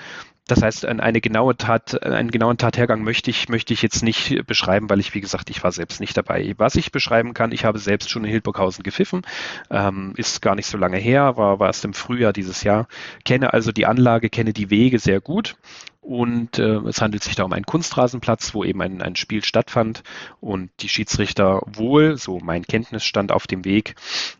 das heißt, eine genaue Tat, einen genauen Tathergang möchte ich, möchte ich jetzt nicht beschreiben, weil ich, wie gesagt, ich war selbst nicht dabei. Was ich beschreiben kann, ich habe selbst schon in Hildburghausen gepfiffen, ähm, ist gar nicht so lange her, war, war erst im Frühjahr dieses Jahr, kenne also die Anlage, kenne die Wege sehr gut. Und äh, es handelt sich da um einen Kunstrasenplatz, wo eben ein, ein Spiel stattfand und die Schiedsrichter wohl, so mein Kenntnisstand auf dem Weg,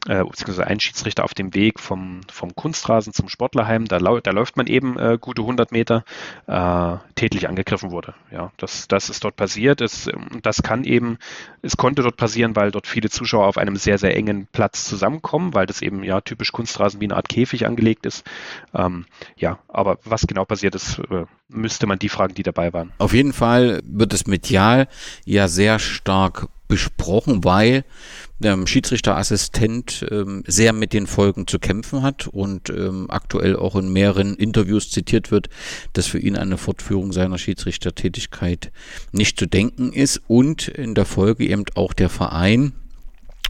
äh, beziehungsweise ein Schiedsrichter auf dem Weg vom, vom Kunstrasen zum Sportlerheim, da, da läuft man eben äh, gute hundert Meter, äh, tätlich angegriffen wurde. Ja, das, das ist dort passiert. Es, das kann eben, es konnte dort passieren, weil dort viele Zuschauer auf einem sehr, sehr engen Platz zusammenkommen, weil das eben ja typisch Kunstrasen wie eine Art Käfig angelegt ist. Ähm, ja, aber was genau passiert ist, äh, müsste man die fragen, die dabei waren. Auf jeden Fall wird es medial ja sehr stark besprochen, weil der ähm, Schiedsrichterassistent ähm, sehr mit den Folgen zu kämpfen hat und ähm, aktuell auch in mehreren Interviews zitiert wird, dass für ihn eine Fortführung seiner Schiedsrichtertätigkeit nicht zu denken ist und in der Folge eben auch der Verein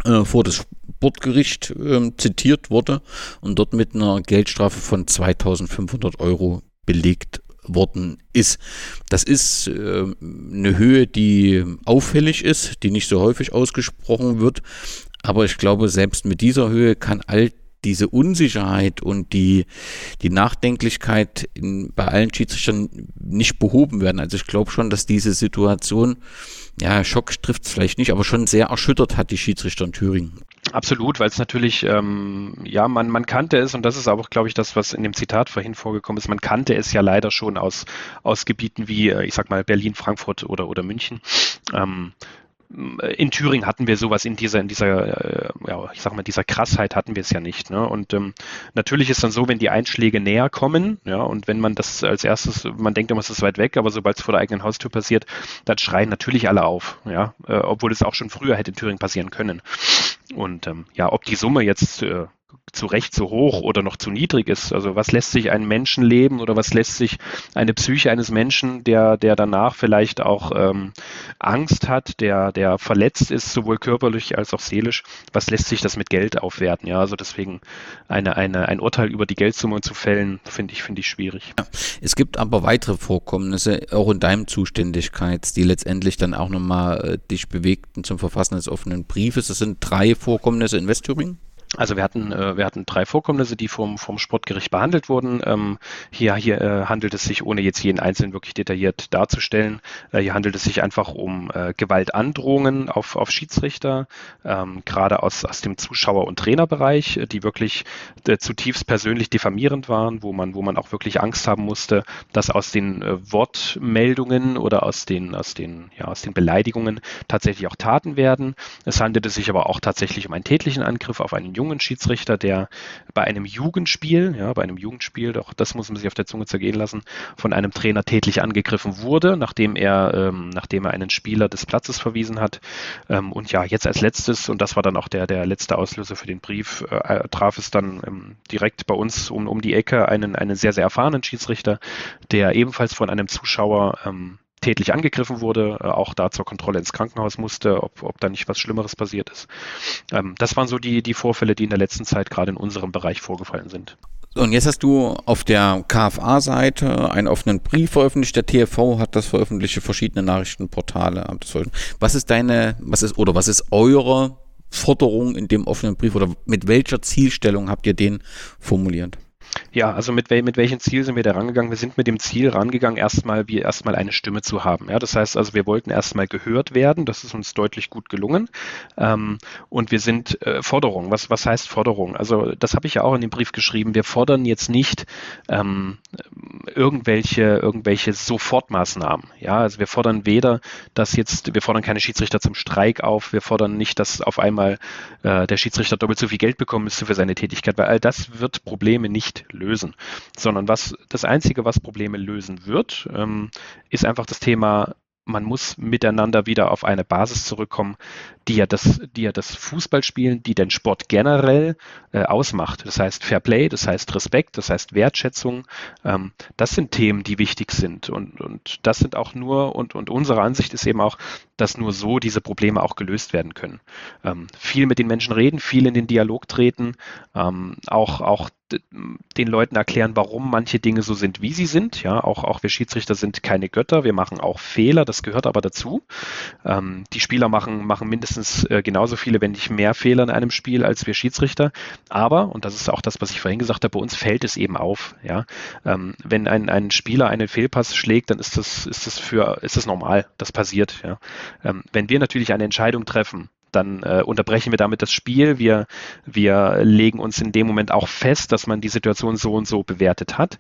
äh, vor das Sportgericht äh, zitiert wurde und dort mit einer Geldstrafe von zweitausendfünfhundert Euro belegt worden ist. Das ist äh, eine Höhe, die auffällig ist, die nicht so häufig ausgesprochen wird, aber ich glaube, selbst mit dieser Höhe kann all diese Unsicherheit und die, die Nachdenklichkeit in, bei allen Schiedsrichtern nicht behoben werden. Also ich glaube schon, dass diese Situation, ja, Schock trifft es vielleicht nicht, aber schon sehr erschüttert hat die Schiedsrichter in Thüringen. Absolut, weil es natürlich, ähm, ja, man, man kannte es, und das ist aber, glaube ich, das, was in dem Zitat vorhin vorgekommen ist, man kannte es ja leider schon aus, aus Gebieten wie, ich sag mal, Berlin, Frankfurt oder, oder München. Ähm, in Thüringen hatten wir sowas in dieser, in dieser, äh, ja, ich sag mal, dieser Krassheit hatten wir es ja nicht. Ne? Und ähm, natürlich ist dann so, wenn die Einschläge näher kommen, ja, und wenn man das als erstes, man denkt immer, es ist weit weg, aber sobald es vor der eigenen Haustür passiert, dann schreien natürlich alle auf, ja, äh, obwohl es auch schon früher hätte in Thüringen passieren können. Und ähm, ja, ob die Summe jetzt äh, zu Recht so hoch oder noch zu niedrig ist, also was lässt sich ein Menschenleben oder was lässt sich eine Psyche eines Menschen, der der danach vielleicht auch ähm, Angst hat, der der verletzt ist, sowohl körperlich als auch seelisch, was lässt sich das mit Geld aufwerten? Ja, also deswegen eine, eine, ein Urteil über die Geldsumme zu fällen, finde ich, finde ich schwierig. Ja, es gibt aber weitere Vorkommnisse, auch in deinem Zuständigkeit, die letztendlich dann auch nochmal äh, dich bewegten zum Verfassen des offenen Briefes. Das sind drei Vorkommnisse in Westthüringen. Also wir hatten, wir hatten drei Vorkommnisse, die vom, vom Sportgericht behandelt wurden. Ähm, hier hier äh, handelt es sich, ohne jetzt jeden Einzelnen wirklich detailliert darzustellen, äh, hier handelt es sich einfach um äh, Gewaltandrohungen auf, auf Schiedsrichter, ähm, gerade aus, aus dem Zuschauer- und Trainerbereich, äh, die wirklich äh, zutiefst persönlich diffamierend waren, wo man, wo man auch wirklich Angst haben musste, dass aus den äh, Wortmeldungen oder aus den, aus den, ja, aus den Beleidigungen tatsächlich auch Taten werden. Es handelte sich aber auch tatsächlich um einen tätlichen Angriff auf einen jungen Schiedsrichter, der bei einem Jugendspiel, ja, bei einem Jugendspiel, doch das muss man sich auf der Zunge zergehen lassen, von einem Trainer tätlich angegriffen wurde, nachdem er, ähm, nachdem er einen Spieler des Platzes verwiesen hat. Ähm, und ja, jetzt als letztes, und das war dann auch der, der letzte Auslöser für den Brief, äh, traf es dann ähm, direkt bei uns um, um die Ecke einen, einen sehr, sehr erfahrenen Schiedsrichter, der ebenfalls von einem Zuschauer ähm, tätlich angegriffen wurde, auch da zur Kontrolle ins Krankenhaus musste, ob, ob da nicht was Schlimmeres passiert ist. Ähm, das waren so die, die Vorfälle, die in der letzten Zeit gerade in unserem Bereich vorgefallen sind. Und jetzt hast du auf der K F A-Seite einen offenen Brief veröffentlicht, der T F V hat das veröffentlicht, verschiedene Nachrichtenportale. Was ist deine, was ist, oder was ist eure Forderung in dem offenen Brief, oder mit welcher Zielstellung habt ihr den formuliert? Ja, also mit, wel- mit welchem Ziel sind wir da rangegangen? Wir sind mit dem Ziel rangegangen, erstmal wie erstmal eine Stimme zu haben. Ja, das heißt also, wir wollten erstmal gehört werden. Das ist uns deutlich gut gelungen. Ähm, und wir sind äh, Forderung. Was, was heißt Forderung? Also das habe ich ja auch in dem Brief geschrieben. Wir fordern jetzt nicht ähm, irgendwelche irgendwelche Sofortmaßnahmen. Ja, also wir fordern weder, dass jetzt, wir fordern keine Schiedsrichter zum Streik auf. Wir fordern nicht, dass auf einmal äh, der Schiedsrichter doppelt so viel Geld bekommen müsste für seine Tätigkeit, weil all das wird Probleme nicht lösen, sondern was das Einzige, was Probleme lösen wird, ähm, ist einfach das Thema man muss miteinander wieder auf eine Basis zurückkommen, die ja das, die ja das Fußballspielen, die den Sport generell äh, ausmacht. Das heißt Fairplay, das heißt Respekt, das heißt Wertschätzung. Ähm, das sind Themen, die wichtig sind. Und, und das sind auch nur, und, und unsere Ansicht ist eben auch, dass nur so diese Probleme auch gelöst werden können. Ähm, viel mit den Menschen reden, viel in den Dialog treten, ähm, auch, auch den Leuten erklären, warum manche Dinge so sind, wie sie sind. Ja, auch, auch wir Schiedsrichter sind keine Götter, wir machen auch Fehler, das gehört aber dazu. Ähm, die Spieler machen, machen mindestens äh, genauso viele, wenn nicht mehr Fehler in einem Spiel als wir Schiedsrichter. Aber, und das ist auch das, was ich vorhin gesagt habe, bei uns fällt es eben auf. Ja? Ähm, wenn ein, ein Spieler einen Fehlpass schlägt, dann ist das, ist das, für, ist das normal, das passiert. Ja? Ähm, wenn wir natürlich eine Entscheidung treffen, dann äh, unterbrechen wir damit das Spiel. Wir, wir legen uns in dem Moment auch fest, dass man die Situation so und so bewertet hat.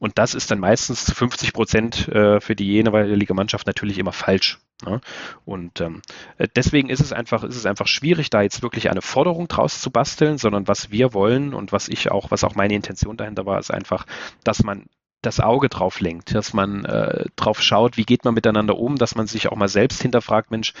Und das ist dann meistens zu fünfzig Prozent äh, für die jeweilige Mannschaft natürlich immer falsch. Ja? Und ähm, deswegen ist es einfach, ist es einfach schwierig, da jetzt wirklich eine Forderung draus zu basteln, sondern was wir wollen und was ich auch, was auch meine Intention dahinter war, ist einfach, dass man das Auge drauf lenkt, dass man äh, drauf schaut, wie geht man miteinander um, dass man sich auch mal selbst hinterfragt, Mensch,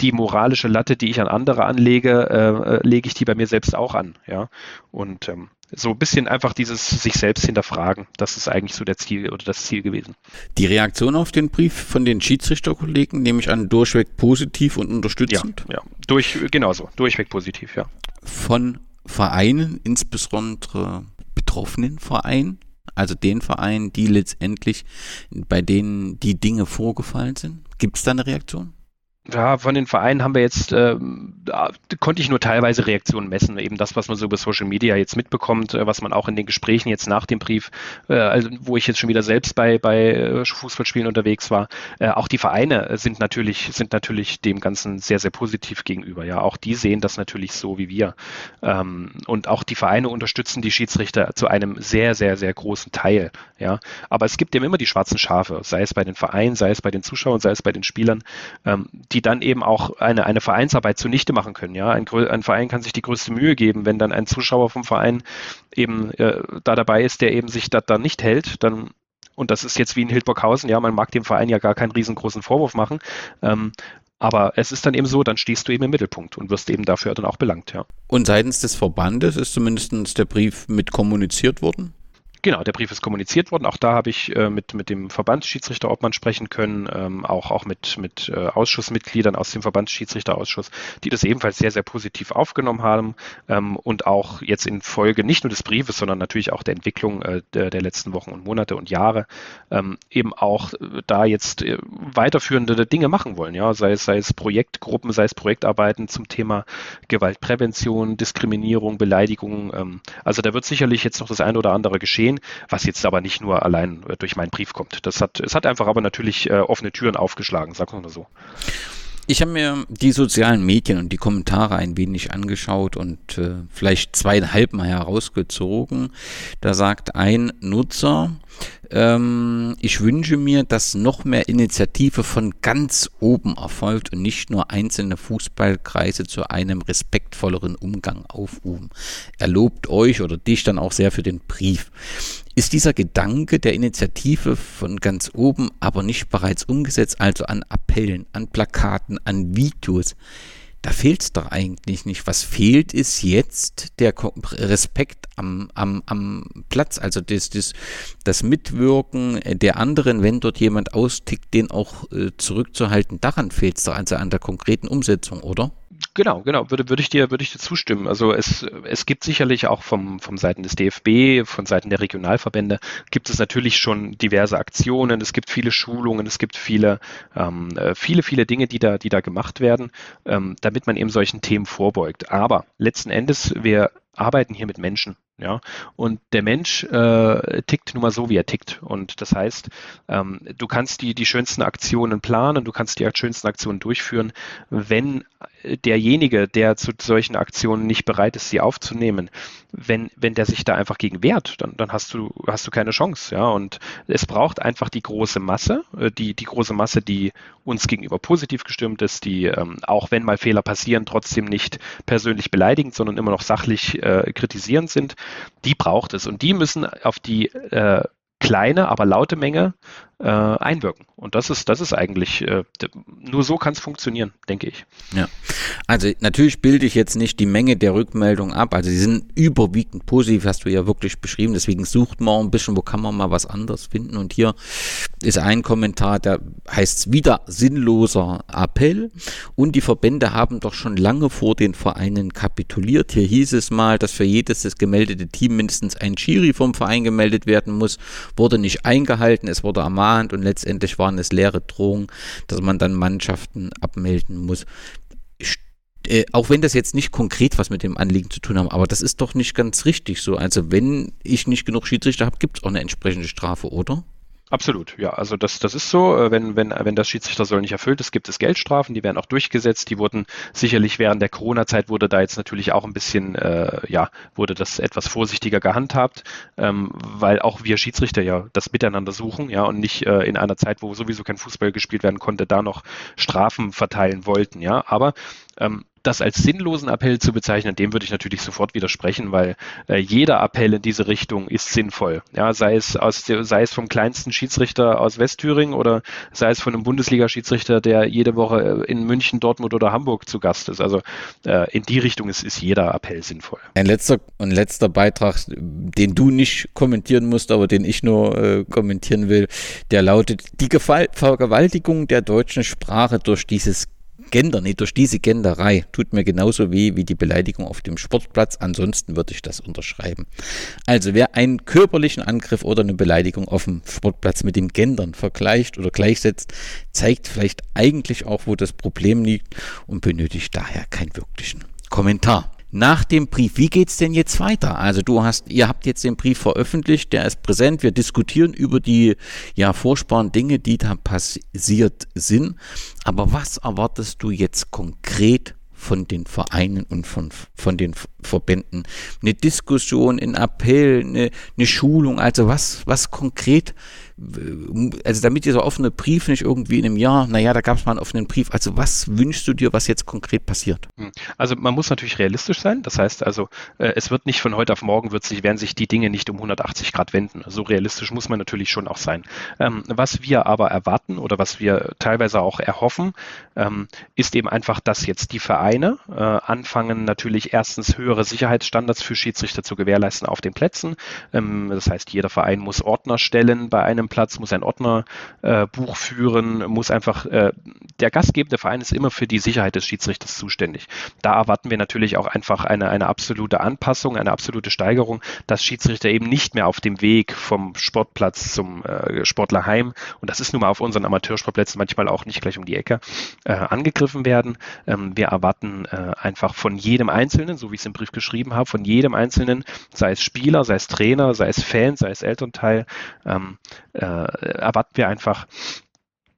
die moralische Latte, die ich an andere anlege, äh, lege ich die bei mir selbst auch an, ja, und ähm, so ein bisschen einfach dieses sich selbst hinterfragen, das ist eigentlich so der Ziel oder das Ziel gewesen. Die Reaktion auf den Brief von den Schiedsrichterkollegen nehme ich an, durchweg positiv und unterstützend? Ja, ja. Durch, genauso, durchweg positiv, ja. Von Vereinen, insbesondere betroffenen Vereinen? Also den Vereinen, die letztendlich, bei denen die Dinge vorgefallen sind? Gibt es da eine Reaktion? Ja, von den Vereinen haben wir jetzt, äh, da konnte ich nur teilweise Reaktionen messen, eben das, was man so über Social Media jetzt mitbekommt, was man auch in den Gesprächen jetzt nach dem Brief, äh, also wo ich jetzt schon wieder selbst bei, bei Fußballspielen unterwegs war, äh, auch die Vereine sind natürlich, sind natürlich dem Ganzen sehr, sehr positiv gegenüber. Ja, auch die sehen das natürlich so wie wir. Ähm, und auch die Vereine unterstützen die Schiedsrichter zu einem sehr, sehr, sehr großen Teil. Ja, aber es gibt eben immer die schwarzen Schafe, sei es bei den Vereinen, sei es bei den Zuschauern, sei es bei den Spielern, ähm, die die dann eben auch eine, eine Vereinsarbeit zunichte machen können. Ja? Ein, ein Verein kann sich die größte Mühe geben, wenn dann ein Zuschauer vom Verein eben äh, da dabei ist, der eben sich da dann nicht hält, dann, und das ist jetzt wie in Hildburghausen, ja, man mag dem Verein ja gar keinen riesengroßen Vorwurf machen, ähm, aber es ist dann eben so, dann stehst du eben im Mittelpunkt und wirst eben dafür dann auch belangt. Ja. Und seitens des Verbandes ist zumindest der Brief mit kommuniziert worden? Genau, der Brief ist kommuniziert worden. Auch da habe ich äh, mit, mit dem Verbandsschiedsrichterobmann sprechen können, ähm, auch, auch mit, mit äh, Ausschussmitgliedern aus dem Verbandsschiedsrichterausschuss, die das ebenfalls sehr, sehr positiv aufgenommen haben ähm, und auch jetzt in Folge nicht nur des Briefes, sondern natürlich auch der Entwicklung äh, der, der letzten Wochen und Monate und Jahre ähm, eben auch äh, da jetzt äh, weiterführende Dinge machen wollen. Ja? Sei, sei es Projektgruppen, sei es Projektarbeiten zum Thema Gewaltprävention, Diskriminierung, Beleidigung. Ähm, also da wird sicherlich jetzt noch das eine oder andere geschehen, was jetzt aber nicht nur allein durch meinen Brief kommt. Das hat, es hat einfach aber natürlich äh, offene Türen aufgeschlagen, sagen wir mal so. Ich habe mir die sozialen Medien und die Kommentare ein wenig angeschaut und äh, vielleicht zweieinhalb Mal herausgezogen. Da sagt ein Nutzer, ähm, ich wünsche mir, dass noch mehr Initiative von ganz oben erfolgt und nicht nur einzelne Fußballkreise zu einem respektvolleren Umgang aufrufen. Er lobt euch oder dich dann auch sehr für den Brief. Ist dieser Gedanke der Initiative von ganz oben aber nicht bereits umgesetzt, also an Appellen, an Plakaten, an Videos? Da fehlt es doch eigentlich nicht. Was fehlt, ist jetzt der Respekt am, am, am Platz, also das, das, das Mitwirken der anderen, wenn dort jemand austickt, den auch äh, zurückzuhalten. Daran fehlt es doch, also an der konkreten Umsetzung, oder? Genau, genau, würde, würde ich dir, würde ich dir zustimmen. Also es, es gibt sicherlich auch vom, vom Seiten des D F B, von Seiten der Regionalverbände, gibt es natürlich schon diverse Aktionen, es gibt viele Schulungen, es gibt viele, ähm, viele, viele Dinge, die da, die da gemacht werden, ähm, damit man eben solchen Themen vorbeugt. Aber letzten Endes, wir arbeiten hier mit Menschen. Ja, und der Mensch äh, tickt nun mal so, wie er tickt. Und das heißt, ähm, du kannst die, die schönsten Aktionen planen, du kannst die schönsten Aktionen durchführen. Wenn derjenige, der zu solchen Aktionen nicht bereit ist, sie aufzunehmen, wenn, wenn der sich da einfach gegen wehrt, dann, dann hast du, hast du keine Chance. Ja, und es braucht einfach die große Masse, die, die große Masse, die uns gegenüber positiv gestimmt ist, die, ähm, auch wenn mal Fehler passieren, trotzdem nicht persönlich beleidigend, sondern immer noch sachlich äh, kritisierend sind. Die braucht es und die müssen auf die äh, kleine, aber laute Menge äh, einwirken. Und das ist, das ist eigentlich, äh, nur so kann es funktionieren, denke ich. Ja, also natürlich bilde ich jetzt nicht die Menge der Rückmeldungen ab. Also die sind überwiegend positiv, hast du ja wirklich beschrieben. Deswegen sucht man ein bisschen, wo kann man mal was anderes finden. Und hier ist ein Kommentar, da heißt es wieder sinnloser Appell. Und die Verbände haben doch schon lange vor den Vereinen kapituliert. Hier hieß es mal, dass für jedes das gemeldete Team mindestens ein Schiri vom Verein gemeldet werden muss. Wurde nicht eingehalten, es wurde ermahnt und letztendlich waren es leere Drohungen, dass man dann Mannschaften abmelden muss. Äh, auch wenn das jetzt nicht konkret was mit dem Anliegen zu tun haben, aber das ist doch nicht ganz richtig so. Also wenn ich nicht genug Schiedsrichter habe, gibt es auch eine entsprechende Strafe, oder? Absolut, ja. Also das, das ist so. Wenn, wenn, wenn das Schiedsrichtersoll nicht erfüllt ist, gibt es Geldstrafen, die werden auch durchgesetzt. Die wurden sicherlich während der Corona-Zeit wurde da jetzt natürlich auch ein bisschen, äh, ja, wurde das etwas vorsichtiger gehandhabt, ähm, weil auch wir Schiedsrichter ja das miteinander suchen, ja, und nicht äh, in einer Zeit, wo sowieso kein Fußball gespielt werden konnte, da noch Strafen verteilen wollten, ja. Aber ähm, das als sinnlosen Appell zu bezeichnen, dem würde ich natürlich sofort widersprechen, weil äh, jeder Appell in diese Richtung ist sinnvoll. Ja, sei es aus, sei es vom kleinsten Schiedsrichter aus Westthüringen oder sei es von einem Bundesliga-Schiedsrichter, der jede Woche in München, Dortmund oder Hamburg zu Gast ist. Also äh, in die Richtung ist, ist jeder Appell sinnvoll. Ein letzter und letzter Beitrag, den du nicht kommentieren musst, aber den ich nur äh, kommentieren will, der lautet: Die Gefall- Vergewaltigung der deutschen Sprache durch dieses Gendern, nicht durch diese Genderei, tut mir genauso weh wie die Beleidigung auf dem Sportplatz, ansonsten würde ich das unterschreiben. Also wer einen körperlichen Angriff oder eine Beleidigung auf dem Sportplatz mit dem Gendern vergleicht oder gleichsetzt, zeigt vielleicht eigentlich auch, wo das Problem liegt und benötigt daher keinen wirklichen Kommentar. Nach dem Brief, wie geht's denn jetzt weiter? Also du hast, ihr habt jetzt den Brief veröffentlicht, der ist präsent, wir diskutieren über die ja furchtbaren Dinge, die da passiert sind, aber was erwartest du jetzt konkret von den Vereinen und von, von den Verbänden? Eine Diskussion, ein Appell, eine, eine Schulung, also was, was konkret, also damit dieser offene Brief nicht irgendwie in einem Jahr, naja, da gab es mal einen offenen Brief, also was wünschst du dir, was jetzt konkret passiert? Also man muss natürlich realistisch sein, das heißt also, es wird nicht von heute auf morgen, wird sich, werden sich die Dinge nicht um hundertachtzig Grad wenden, so realistisch muss man natürlich schon auch sein. Was wir aber erwarten oder was wir teilweise auch erhoffen, ist eben einfach, dass jetzt die Vereine anfangen, natürlich erstens höhere Sicherheitsstandards für Schiedsrichter zu gewährleisten auf den Plätzen, das heißt, jeder Verein muss Ordner stellen bei einem Platz, muss ein Ordnerbuch äh, führen, muss einfach, äh, der gastgebende Verein ist immer für die Sicherheit des Schiedsrichters zuständig. Da erwarten wir natürlich auch einfach eine, eine absolute Anpassung, eine absolute Steigerung, dass Schiedsrichter eben nicht mehr auf dem Weg vom Sportplatz zum äh, Sportlerheim, und das ist nun mal auf unseren Amateursportplätzen manchmal auch nicht gleich um die Ecke, äh, angegriffen werden. Ähm, wir erwarten äh, einfach von jedem Einzelnen, so wie ich es im Brief geschrieben habe, von jedem Einzelnen, sei es Spieler, sei es Trainer, sei es Fans, sei es Elternteil, ähm, Äh, erwarten wir einfach,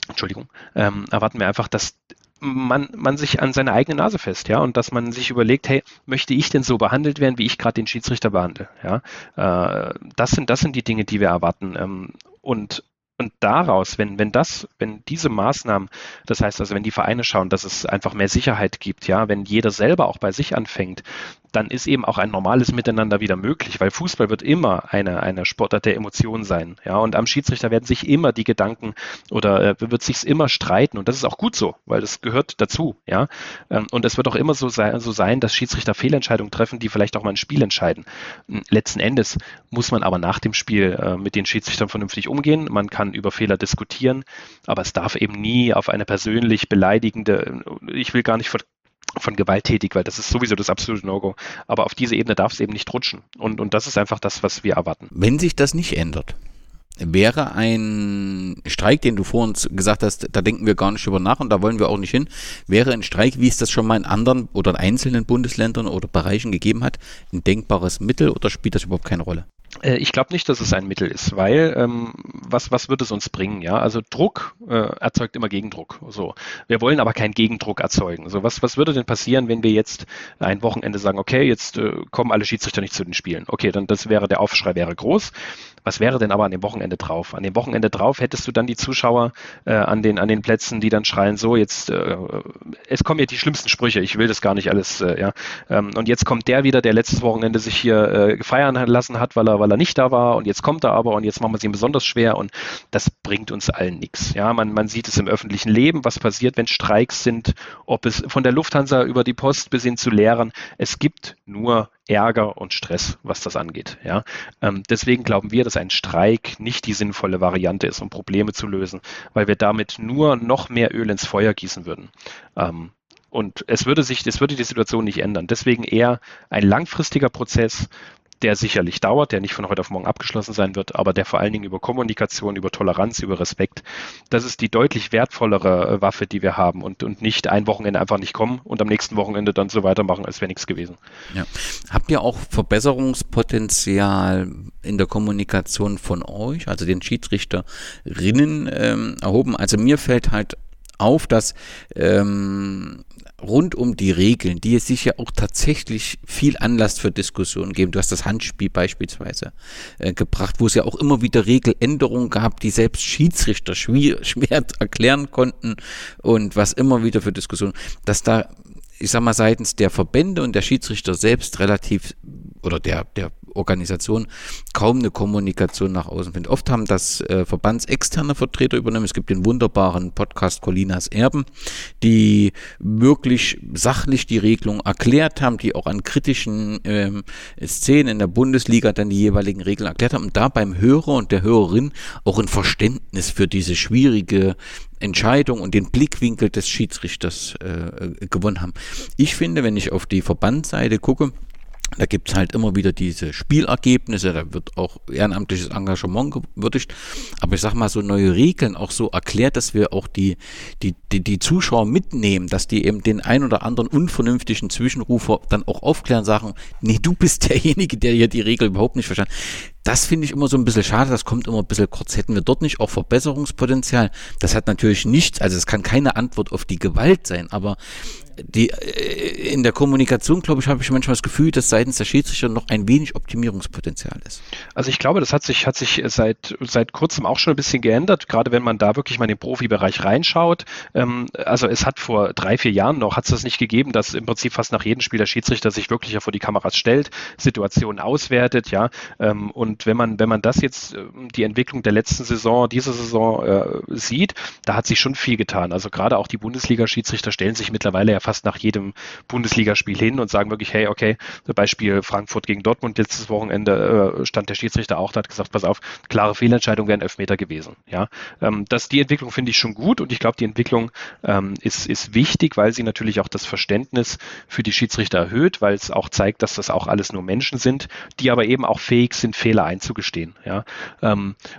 Entschuldigung, ähm, erwarten wir einfach, dass man, man sich an seine eigene Nase fest, ja, und dass man sich überlegt, hey, möchte ich denn so behandelt werden, wie ich gerade den Schiedsrichter behandle, ja, äh, das sind, das sind die Dinge, die wir erwarten, ähm, und Und daraus, wenn, wenn das, wenn diese Maßnahmen, das heißt also, wenn die Vereine schauen, dass es einfach mehr Sicherheit gibt, ja, wenn jeder selber auch bei sich anfängt, dann ist eben auch ein normales Miteinander wieder möglich, weil Fußball wird immer eine, eine Sportart der Emotionen sein, ja, und am Schiedsrichter werden sich immer die Gedanken oder äh, wird sich's immer streiten, und das ist auch gut so, weil das gehört dazu, ja, ähm, und es wird auch immer so sein, so sein, dass Schiedsrichter Fehlentscheidungen treffen, die vielleicht auch mal ein Spiel entscheiden. Letzten Endes muss man aber nach dem Spiel äh, mit den Schiedsrichtern vernünftig umgehen, man kann über Fehler diskutieren, aber es darf eben nie auf eine persönlich beleidigende, ich will gar nicht von, von gewalttätig, weil das ist sowieso das absolute No-Go, aber auf diese Ebene darf es eben nicht rutschen, und, und das ist einfach das, was wir erwarten. Wenn sich das nicht ändert, wäre ein Streik, den du vor uns gesagt hast, da denken wir gar nicht drüber nach und da wollen wir auch nicht hin, wäre ein Streik, wie es das schon mal in anderen oder in einzelnen Bundesländern oder Bereichen gegeben hat, ein denkbares Mittel, oder spielt das überhaupt keine Rolle? Ich glaube nicht, dass es ein Mittel ist, weil ähm, was, was wird es uns bringen? Ja? Also Druck äh, erzeugt immer Gegendruck. So. Wir wollen aber keinen Gegendruck erzeugen. So, was, was würde denn passieren, wenn wir jetzt ein Wochenende sagen, okay, jetzt äh, kommen alle Schiedsrichter nicht zu den Spielen. Okay, dann das wäre, der Aufschrei wäre groß. Was wäre denn aber an dem Wochenende drauf? An dem Wochenende drauf hättest du dann die Zuschauer äh, an den, an den Plätzen, die dann schreien, so jetzt, äh, es kommen jetzt die schlimmsten Sprüche, ich will das gar nicht alles, äh, ja. Ähm, und jetzt kommt der wieder, der letztes Wochenende sich hier äh, feiern lassen hat, weil er oder weil er nicht da war und jetzt kommt er aber und jetzt machen wir es ihm besonders schwer und das bringt uns allen nichts. Ja, man, man sieht es im öffentlichen Leben, was passiert, wenn Streiks sind, ob es von der Lufthansa über die Post bis hin zu Lehrern, es gibt nur Ärger und Stress, was das angeht. Ja, ähm, deswegen glauben wir, dass ein Streik nicht die sinnvolle Variante ist, um Probleme zu lösen, weil wir damit nur noch mehr Öl ins Feuer gießen würden. Ähm, und es würde sich, es würde die Situation nicht ändern. Deswegen eher ein langfristiger Prozess, der sicherlich dauert, der nicht von heute auf morgen abgeschlossen sein wird, aber der vor allen Dingen über Kommunikation, über Toleranz, über Respekt, das ist die deutlich wertvollere Waffe, die wir haben und, und nicht ein Wochenende einfach nicht kommen und am nächsten Wochenende dann so weitermachen, als wäre nichts gewesen. Ja. Habt ihr auch Verbesserungspotenzial in der Kommunikation von euch, also den Schiedsrichterinnen ähm, erhoben? Also mir fällt halt auf, dass ähm, rund um die Regeln, die es sich ja auch tatsächlich viel Anlass für Diskussionen geben. Du hast das Handspiel beispielsweise äh, gebracht, wo es ja auch immer wieder Regeländerungen gab, die selbst Schiedsrichter schwer, schwer erklären konnten und was immer wieder für Diskussionen, dass da, ich sag mal, seitens der Verbände und der Schiedsrichter selbst relativ oder der, der Organisation kaum eine Kommunikation nach außen findet. Oft haben das äh, verbandsexterne Vertreter übernommen. Es gibt den wunderbaren Podcast Colinas Erben, die wirklich sachlich die Regelung erklärt haben, die auch an kritischen ähm, Szenen in der Bundesliga dann die jeweiligen Regeln erklärt haben und da beim Hörer und der Hörerin auch ein Verständnis für diese schwierige Entscheidung und den Blickwinkel des Schiedsrichters äh, gewonnen haben. Ich finde, wenn ich auf die Verbandsseite gucke, da gibt's halt immer wieder diese Spielergebnisse, da wird auch ehrenamtliches Engagement gewürdigt, aber ich sag mal, so neue Regeln auch so erklärt, dass wir auch die, die, die, die Zuschauer mitnehmen, dass die eben den ein oder anderen unvernünftigen Zwischenrufer dann auch aufklären, sagen, nee, du bist derjenige, der hier die Regel überhaupt nicht verstanden. Das finde ich immer so ein bisschen schade, das kommt immer ein bisschen kurz. Hätten wir dort nicht auch Verbesserungspotenzial? Das hat natürlich nichts, also es kann keine Antwort auf die Gewalt sein, aber die, in der Kommunikation, glaube ich, habe ich manchmal das Gefühl, dass seitens der Schiedsrichter noch ein wenig Optimierungspotenzial ist. Also ich glaube, das hat sich, hat sich seit, seit kurzem auch schon ein bisschen geändert, gerade wenn man da wirklich mal in den Profibereich reinschaut. Also es hat vor drei, vier Jahren noch, hat es das nicht gegeben, dass im Prinzip fast nach jedem Spiel der Schiedsrichter sich wirklich vor die Kameras stellt, Situationen auswertet, ja, und Und wenn man, wenn man das jetzt, die Entwicklung der letzten Saison, dieser Saison äh, sieht, da hat sich schon viel getan. Also gerade auch die Bundesliga-Schiedsrichter stellen sich mittlerweile ja fast nach jedem Bundesligaspiel hin und sagen wirklich, hey, okay, Beispiel Frankfurt gegen Dortmund letztes Wochenende äh, stand der Schiedsrichter auch da, hat gesagt, pass auf, klare Fehlentscheidung wären Elfmeter gewesen. Ja, ähm, das, die Entwicklung finde ich schon gut und ich glaube, die Entwicklung ähm, ist, ist wichtig, weil sie natürlich auch das Verständnis für die Schiedsrichter erhöht, weil es auch zeigt, dass das auch alles nur Menschen sind, die aber eben auch fähig sind, Fehler einzugestehen. Ja.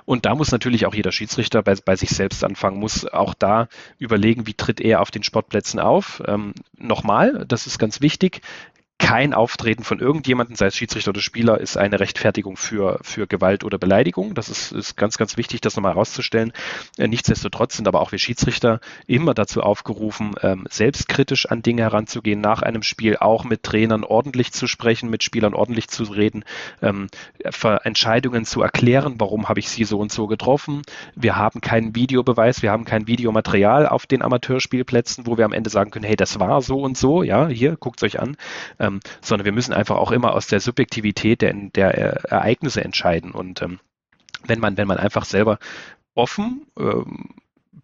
Und da muss natürlich auch jeder Schiedsrichter bei, bei sich selbst anfangen, muss auch da überlegen, wie tritt er auf den Sportplätzen auf. Ähm, nochmal, das ist ganz wichtig, kein Auftreten von irgendjemandem, sei es Schiedsrichter oder Spieler, ist eine Rechtfertigung für, für Gewalt oder Beleidigung. Das ist, ist ganz, ganz wichtig, das nochmal herauszustellen. Nichtsdestotrotz sind aber auch wir Schiedsrichter immer dazu aufgerufen, selbstkritisch an Dinge heranzugehen, nach einem Spiel auch mit Trainern ordentlich zu sprechen, mit Spielern ordentlich zu reden, Entscheidungen zu erklären, warum habe ich sie so und so getroffen. Wir haben keinen Videobeweis, wir haben kein Videomaterial auf den Amateurspielplätzen, wo wir am Ende sagen können, hey, das war so und so, ja, hier, guckt es euch an. Ähm, sondern wir müssen einfach auch immer aus der Subjektivität der, der Ereignisse entscheiden. Und ähm, wenn man, wenn man einfach selber offen, ähm,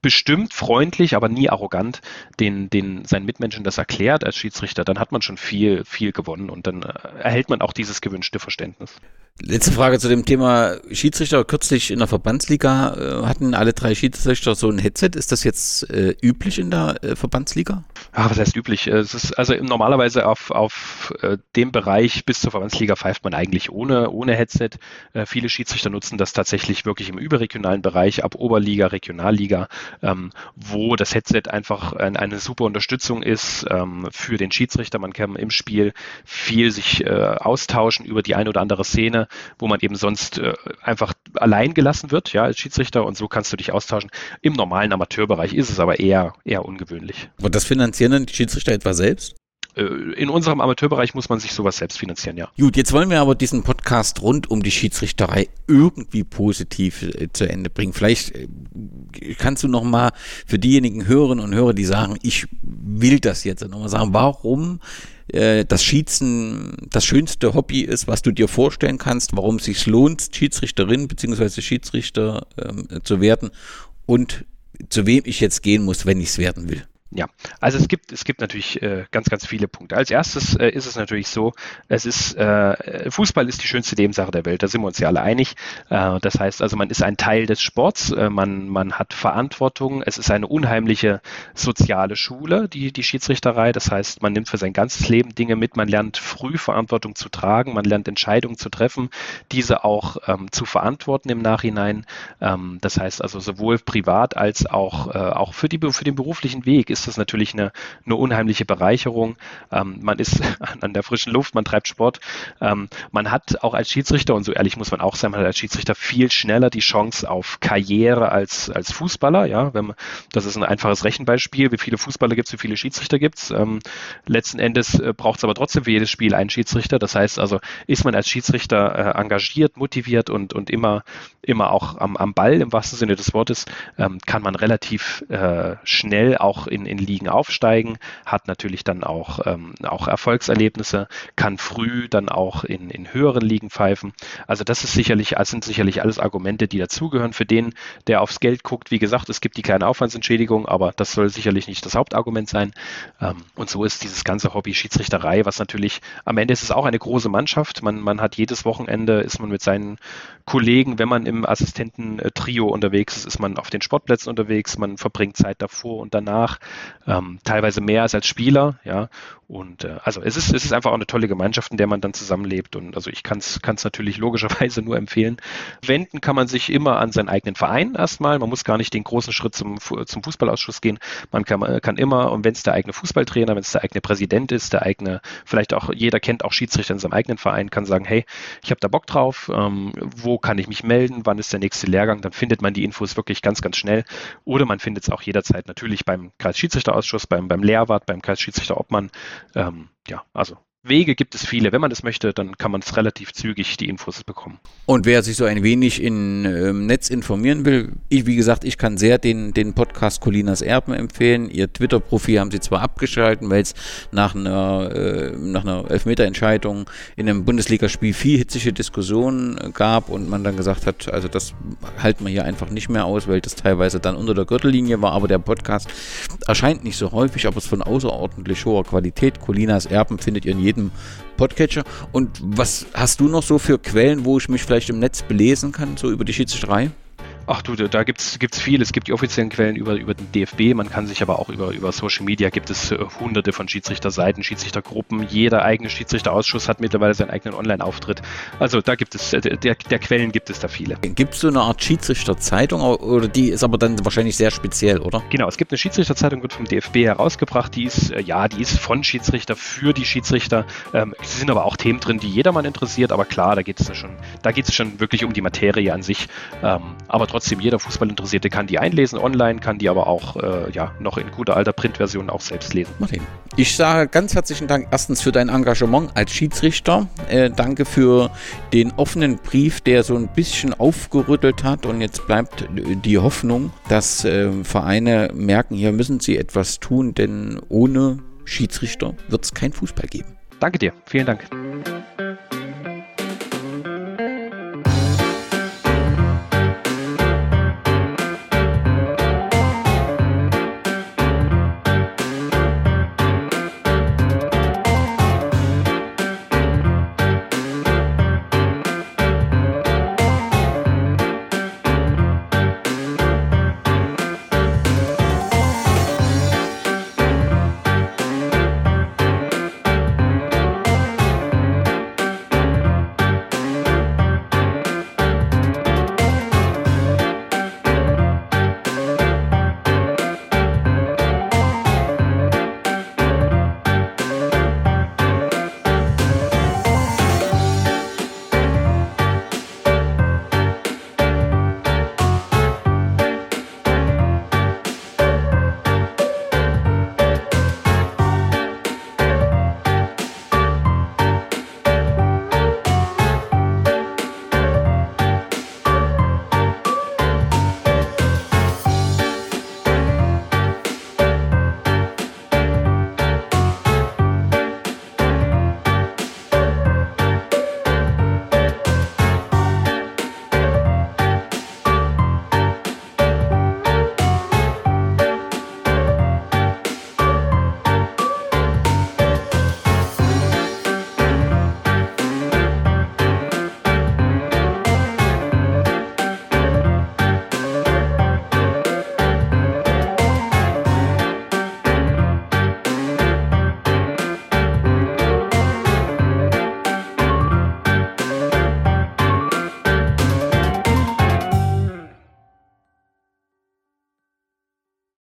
bestimmt, freundlich, aber nie arrogant den, den, seinen Mitmenschen das erklärt als Schiedsrichter, dann hat man schon viel, viel gewonnen und dann äh, erhält man auch dieses gewünschte Verständnis. Letzte Frage zu dem Thema Schiedsrichter. Kürzlich in der Verbandsliga äh, hatten alle drei Schiedsrichter so ein Headset. Ist das jetzt äh, üblich in der äh, Verbandsliga? Ja, was heißt üblich? Es ist also normalerweise auf, auf äh, dem Bereich bis zur Verbandsliga pfeift man eigentlich ohne, ohne Headset. Äh, viele Schiedsrichter nutzen das tatsächlich wirklich im überregionalen Bereich, ab Oberliga, Regionalliga, ähm, wo das Headset einfach ein, eine super Unterstützung ist ähm, für den Schiedsrichter. Man kann im Spiel viel sich äh, austauschen über die eine oder andere Szene, wo man eben sonst äh, einfach allein gelassen wird, ja, als Schiedsrichter, und so kannst du dich austauschen. Im normalen Amateurbereich ist es aber eher, eher ungewöhnlich. Und das finanzieren dann die Schiedsrichter etwa selbst? In unserem Amateurbereich muss man sich sowas selbst finanzieren, ja. Gut, jetzt wollen wir aber diesen Podcast rund um die Schiedsrichterei irgendwie positiv äh, zu Ende bringen. Vielleicht äh, kannst du nochmal für diejenigen Hörerinnen und Hörer, die sagen, ich will das jetzt, nochmal sagen, warum äh, das Schiedsen das schönste Hobby ist, was du dir vorstellen kannst, warum es sich lohnt, Schiedsrichterin bzw. Schiedsrichter ähm, zu werden und zu wem ich jetzt gehen muss, wenn ich es werden will. Ja, also es gibt, es gibt natürlich äh, ganz, ganz viele Punkte. Als erstes äh, ist es natürlich so, es ist, äh, Fußball ist die schönste Nebensache der Welt, da sind wir uns ja alle einig. Äh, das heißt also, man ist ein Teil des Sports, äh, man, man hat Verantwortung, es ist eine unheimliche soziale Schule, die, die Schiedsrichterei. Das heißt, man nimmt für sein ganzes Leben Dinge mit, man lernt früh Verantwortung zu tragen, man lernt Entscheidungen zu treffen, diese auch ähm, zu verantworten im Nachhinein. Ähm, das heißt also, sowohl privat als auch, äh, auch für, die, für den beruflichen Weg ist das natürlich eine, eine unheimliche Bereicherung. Ähm, man ist an der frischen Luft, man treibt Sport. Ähm, man hat auch als Schiedsrichter, und so ehrlich muss man auch sein, man hat als Schiedsrichter viel schneller die Chance auf Karriere als, als Fußballer. Ja, wenn man, das ist ein einfaches Rechenbeispiel, wie viele Fußballer gibt es, wie viele Schiedsrichter gibt es. Ähm, letzten Endes äh, braucht es aber trotzdem für jedes Spiel einen Schiedsrichter. Das heißt also, ist man als Schiedsrichter äh, engagiert, motiviert und, und immer, immer auch am, am Ball, im wahrsten Sinne des Wortes, ähm, kann man relativ äh, schnell auch in in Ligen aufsteigen, hat natürlich dann auch, ähm, auch Erfolgserlebnisse, kann früh dann auch in, in höheren Ligen pfeifen. Also das ist sicherlich, das sind sicherlich alles Argumente, die dazugehören. Für den, der aufs Geld guckt, wie gesagt, es gibt die kleine Aufwandsentschädigung, aber das soll sicherlich nicht das Hauptargument sein. Ähm, und so ist dieses ganze Hobby Schiedsrichterei, was natürlich, am Ende ist es auch eine große Mannschaft. Man, man hat jedes Wochenende, ist man mit seinen Kollegen, wenn man im Assistententrio unterwegs ist, ist man auf den Sportplätzen unterwegs, man verbringt Zeit davor und danach. Ähm, teilweise mehr als als Spieler, ja, und äh, also es ist, es ist einfach auch eine tolle Gemeinschaft, in der man dann zusammenlebt, und also ich kann es natürlich logischerweise nur empfehlen. Wenden kann man sich immer an seinen eigenen Verein erstmal, man muss gar nicht den großen Schritt zum, zum Fußballausschuss gehen, man kann, kann immer, und wenn es der eigene Fußballtrainer, wenn es der eigene Präsident ist, der eigene, vielleicht auch, jeder kennt auch Schiedsrichter in seinem eigenen Verein, kann sagen, hey, ich habe da Bock drauf, ähm, wo kann ich mich melden, wann ist der nächste Lehrgang, dann findet man die Infos wirklich ganz, ganz schnell, oder man findet es auch jederzeit natürlich beim Kreis Schiedsrichterausschuss, beim, beim Lehrwart, beim Kreisschiedsrichterobmann. Ähm, ja, also Wege gibt es viele. Wenn man das möchte, dann kann man es relativ zügig die Infos bekommen. Und wer sich so ein wenig im ähm, Netz informieren will, ich, wie gesagt, ich kann sehr den, den Podcast Colinas Erben empfehlen. Ihr Twitter-Profil haben sie zwar abgeschalten, weil es nach einer, äh, nach einer Elfmeterentscheidung in einem Bundesligaspiel viel hitzige Diskussionen gab und man dann gesagt hat, also das halten wir hier einfach nicht mehr aus, weil das teilweise dann unter der Gürtellinie war, aber der Podcast erscheint nicht so häufig, aber es ist von außerordentlich hoher Qualität. Colinas Erben findet ihr in jedem Podcatcher. Und was hast du noch so für Quellen, wo ich mich vielleicht im Netz belesen kann, so über die Schiedsrichterei? Ach du, da gibt es viel. Es gibt die offiziellen Quellen über, über den D F B, man kann sich aber auch über, über Social Media, gibt es äh, hunderte von Schiedsrichterseiten, Schiedsrichtergruppen, jeder eigene Schiedsrichterausschuss hat mittlerweile seinen eigenen Online-Auftritt. Also da gibt es, äh, der, der Quellen gibt es da viele. Gibt es so eine Art Schiedsrichterzeitung, oder die ist aber dann wahrscheinlich sehr speziell, oder? Genau, es gibt eine Schiedsrichterzeitung, wird vom D F B herausgebracht, die ist, äh, ja, die ist von Schiedsrichter für die Schiedsrichter. Ähm, es sind aber auch Themen drin, die jedermann interessiert, aber klar, da geht es schon, da geht es schon wirklich um die Materie an sich. Ähm, aber trotzdem, jeder Fußballinteressierte kann die einlesen online, kann die aber auch äh, ja, noch in guter alter Printversion auch selbst lesen. Martin, ich sage ganz herzlichen Dank erstens für dein Engagement als Schiedsrichter. Äh, danke für den offenen Brief, der so ein bisschen aufgerüttelt hat, und jetzt bleibt die Hoffnung, dass äh, Vereine merken, hier müssen sie etwas tun, denn ohne Schiedsrichter wird es keinen Fußball geben. Danke dir, vielen Dank.